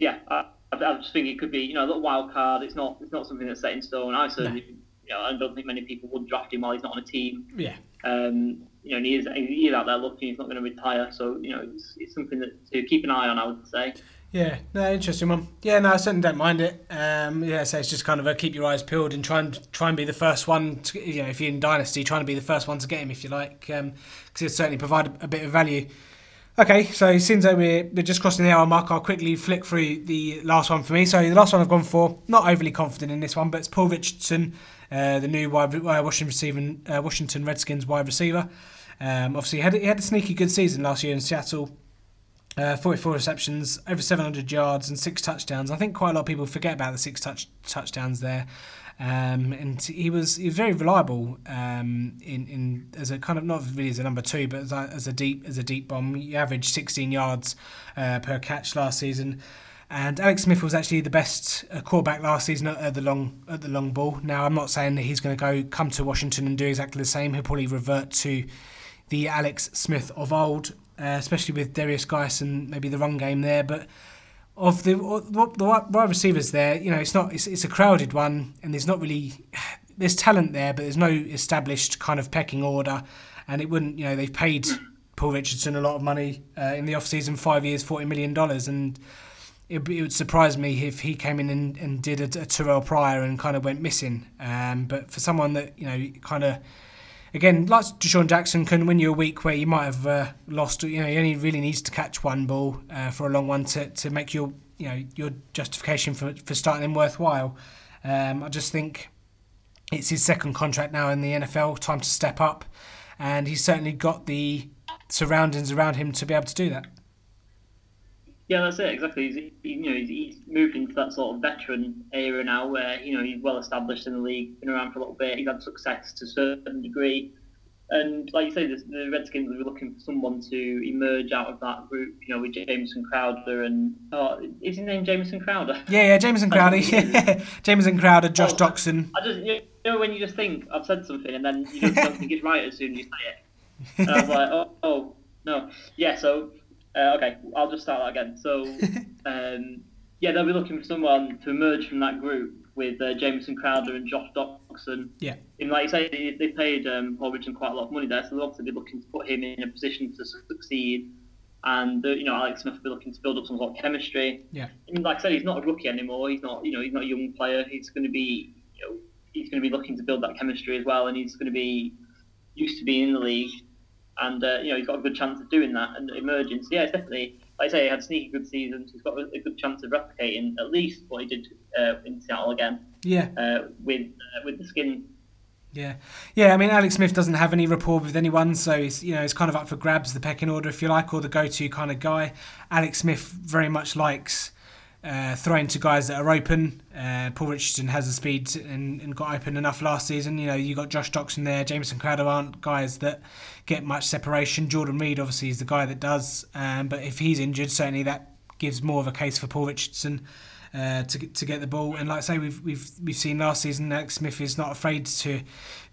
Yeah, I just think it could be, you know, a little wild card. It's not something that's set in stone. I certainly, you know, I don't think many people would draft him while he's not on a team. Yeah. You know, and he is out there looking. He's not going to retire, so, you know, it's something that to keep an eye on, I would say. Yeah, no, interesting one. Yeah, no, I certainly don't mind it. Yeah, so it's just kind of a keep your eyes peeled and try and be the first one. To, you know, if you're in Dynasty, trying to be the first one to get him, if you like, because it certainly provides a bit of value. Okay, so it seems that we're just crossing the hour mark. I'll quickly flick through the last one for me. So the last one I've gone for, not overly confident in this one, but it's Paul Richardson, the new Washington Redskins wide receiver. Obviously, he had a sneaky good season last year in Seattle. 44 receptions, over 700 yards and 6 touchdowns. I think quite a lot of people forget about the 6 touchdowns there. And he was very reliable in as a kind of, not really as a number 2, but as a deep bomb. He averaged 16 yards per catch last season. And Alex Smith was actually the best quarterback last season at the long ball. Now, I'm not saying that he's going to come to Washington and do exactly the same. He'll probably revert to the Alex Smith of old. Especially with Darius Guice and maybe the run game there, but of the wide receivers there, you know, it's a crowded one, and there's talent there, but there's no established kind of pecking order, and it wouldn't, you know, they've paid Paul Richardson a lot of money in the off season, 5 years, $40 million, and it would surprise me if he came in and did a Terrell Pryor and kind of went missing. But for someone that, you know, kind of. Again, like Deshaun Jackson can win you a week where you might have lost. You know, he only really needs to catch one ball for a long one to make your justification for starting him worthwhile. I just think it's his second contract now in the NFL. Time to step up, and he's certainly got the surroundings around him to be able to do that. Yeah, that's it exactly. He's moved into that sort of veteran era now, where, you know, he's well established in the league, been around for a little bit. He's had success to a certain degree, and like you say, the Redskins were looking for someone to emerge out of that group. You know, with Jameson Crowder and is his name Jameson Crowder? Yeah, Jameson Crowder. Jameson Crowder, Josh Doxson. I just, you know, when you just think I've said something and then you just don't think it's right as soon as you say it. And I was like, oh no, yeah, so. Okay, I'll just start that again. So, yeah, they'll be looking for someone to emerge from that group with Jameson Crowder and Josh Doxson. Yeah. And like you say, they paid Paul Richardson quite a lot of money there, so they'll obviously be looking to put him in a position to succeed. And you know, Alex Smith will be looking to build up some sort of chemistry. Yeah. I mean, like I said, he's not a rookie anymore. He's not, you know, he's not a young player. He's going to be, you know, he's going to be looking to build that chemistry as well, and he's going to be used to being in the league. And you know, he's got a good chance of doing that and emerging. So yeah, it's definitely, like I say, he had sneaky good seasons. He's got a good chance of replicating at least what he did in Seattle again. Yeah. With the Skins. Yeah, yeah. I mean, Alex Smith doesn't have any rapport with anyone, so he's, you know, it's kind of up for grabs, the pecking order, if you like, or the go-to kind of guy. Alex Smith very much likes throwing to guys that are open. Paul Richardson has the speed and got open enough last season. You know, you got Josh Doxson there, Jameson Crowder aren't guys that get much separation. Jordan Reed obviously is the guy that does, but if he's injured, certainly that gives more of a case for Paul Richardson. To get the ball, and like I say, we've seen last season, Alex Smith is not afraid to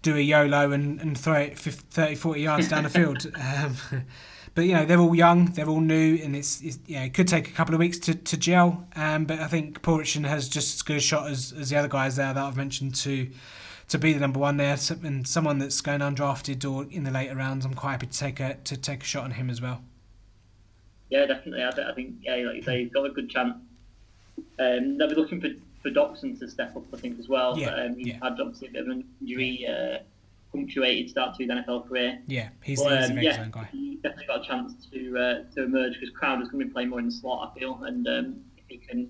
do a YOLO and throw it 30-40 yards down the field. But you know, they're all young, they're all new, and it's yeah, it could take a couple of weeks to gel. But I think Paul Richardson has just as good a shot as the other guys there that I've mentioned to be the number one there, and someone that's going undrafted or in the later rounds. I'm quite happy to take a shot on him as well. Yeah, definitely. I think yeah, like you say, he's got a good chance. They'll be looking for Doxson to step up, I think, as well. Yeah, but, he's had obviously a bit of an injury punctuated start to his NFL career. Yeah, he's the excellent guy. He's definitely got a chance to emerge, because Crowder's going to be playing more in the slot, I feel, and if he can,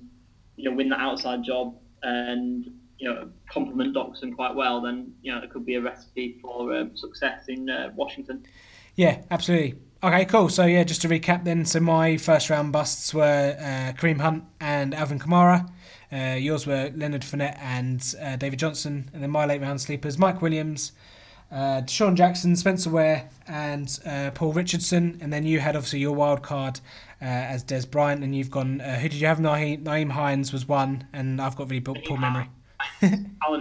you know, win that outside job and, you know, complement Doxson quite well, then, you know, it could be a recipe for success in Washington. Yeah, absolutely. Okay, cool. So, yeah, just to recap then. So, my first-round busts were Kareem Hunt and Alvin Kamara. Yours were Leonard Fournette and David Johnson. And then my late-round sleepers, Mike Williams, Deshaun Jackson, Spencer Ware, and Paul Richardson. And then you had, obviously, your wild card as Dez Bryant. And you've gone, who did you have? Naeem Hines was one. And I've got really poor memory. Allen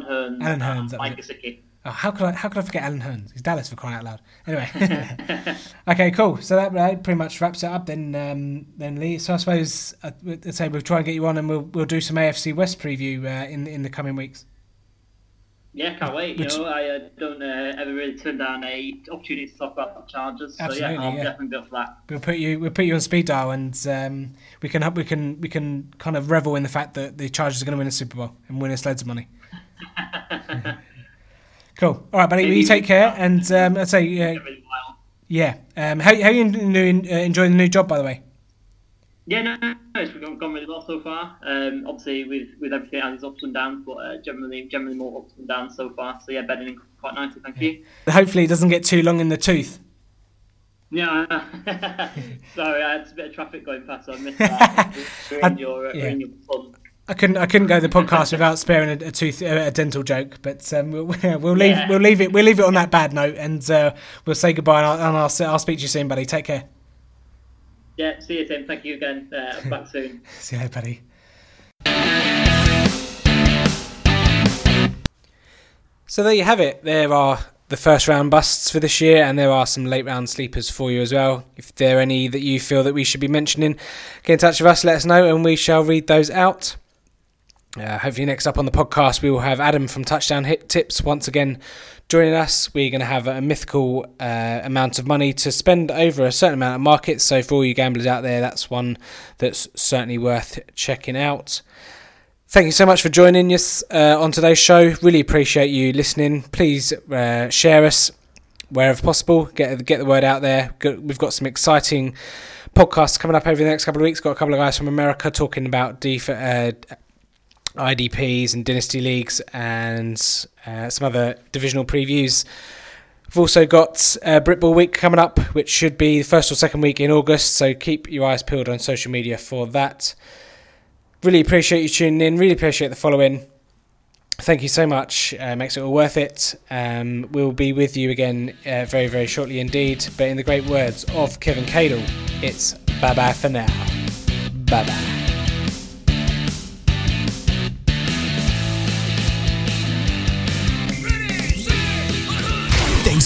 Hurns. Allen Hurns. Mike Gesicki. Oh, how could I forget Allen Hurns? He's Dallas, for crying out loud. Anyway, okay, cool. So that pretty much wraps it up then Lee. So I suppose I'd say we'll try and get you on, and we'll do some AFC West preview in the coming weeks. Yeah, can't wait. You know, I don't ever really turn down an opportunity to talk about the Chargers. So yeah, I'll definitely go for that. We'll put you on speed dial, and we can kind of revel in the fact that the Chargers are going to win a Super Bowl and win us loads of money. Cool. All right, buddy. Well, you take care, and I'd say, yeah. How are you enjoying the new job, by the way? Yeah, no, it's gone really well so far. Obviously, with everything, it's ups and downs, but generally more ups and downs so far. So yeah, bedding in quite nicely. Thank you. Hopefully, it doesn't get too long in the tooth. Yeah. Sorry, I had a bit of traffic going past, so I missed that. We're in your pub. I couldn't go the podcast without sparing a dental joke, but we'll leave it on that bad note, and we'll say goodbye, and I'll speak to you soon, buddy. Take care. Yeah, see you, Tim. Thank you again. I'm back soon. See you later, buddy. So there you have it. There are the first round busts for this year, and there are some late round sleepers for you as well. If there are any that you feel that we should be mentioning, get in touch with us, let us know, and we shall read those out. Hopefully next up on the podcast we will have Adam from Touchdown Hit Tips once again joining us. We're going to have a mythical amount of money to spend over a certain amount of markets, so for all you gamblers out there, that's one that's certainly worth checking out. Thank you so much for joining us on today's show. Really appreciate you listening. Please share us wherever possible. Get the word out there. We've got some exciting podcasts coming up over the next couple of weeks. Got a couple of guys from America talking about IDPs and dynasty leagues, and some other divisional previews. We've also got Britball Week coming up, which should be the first or second week in August, so keep your eyes peeled on social media for that. Really appreciate you tuning in, really appreciate the following. Thank you so much, makes it all worth it. We'll be with you again very, very shortly indeed, but in the great words of Kevin Cadle, it's bye-bye for now. Bye-bye. Thanks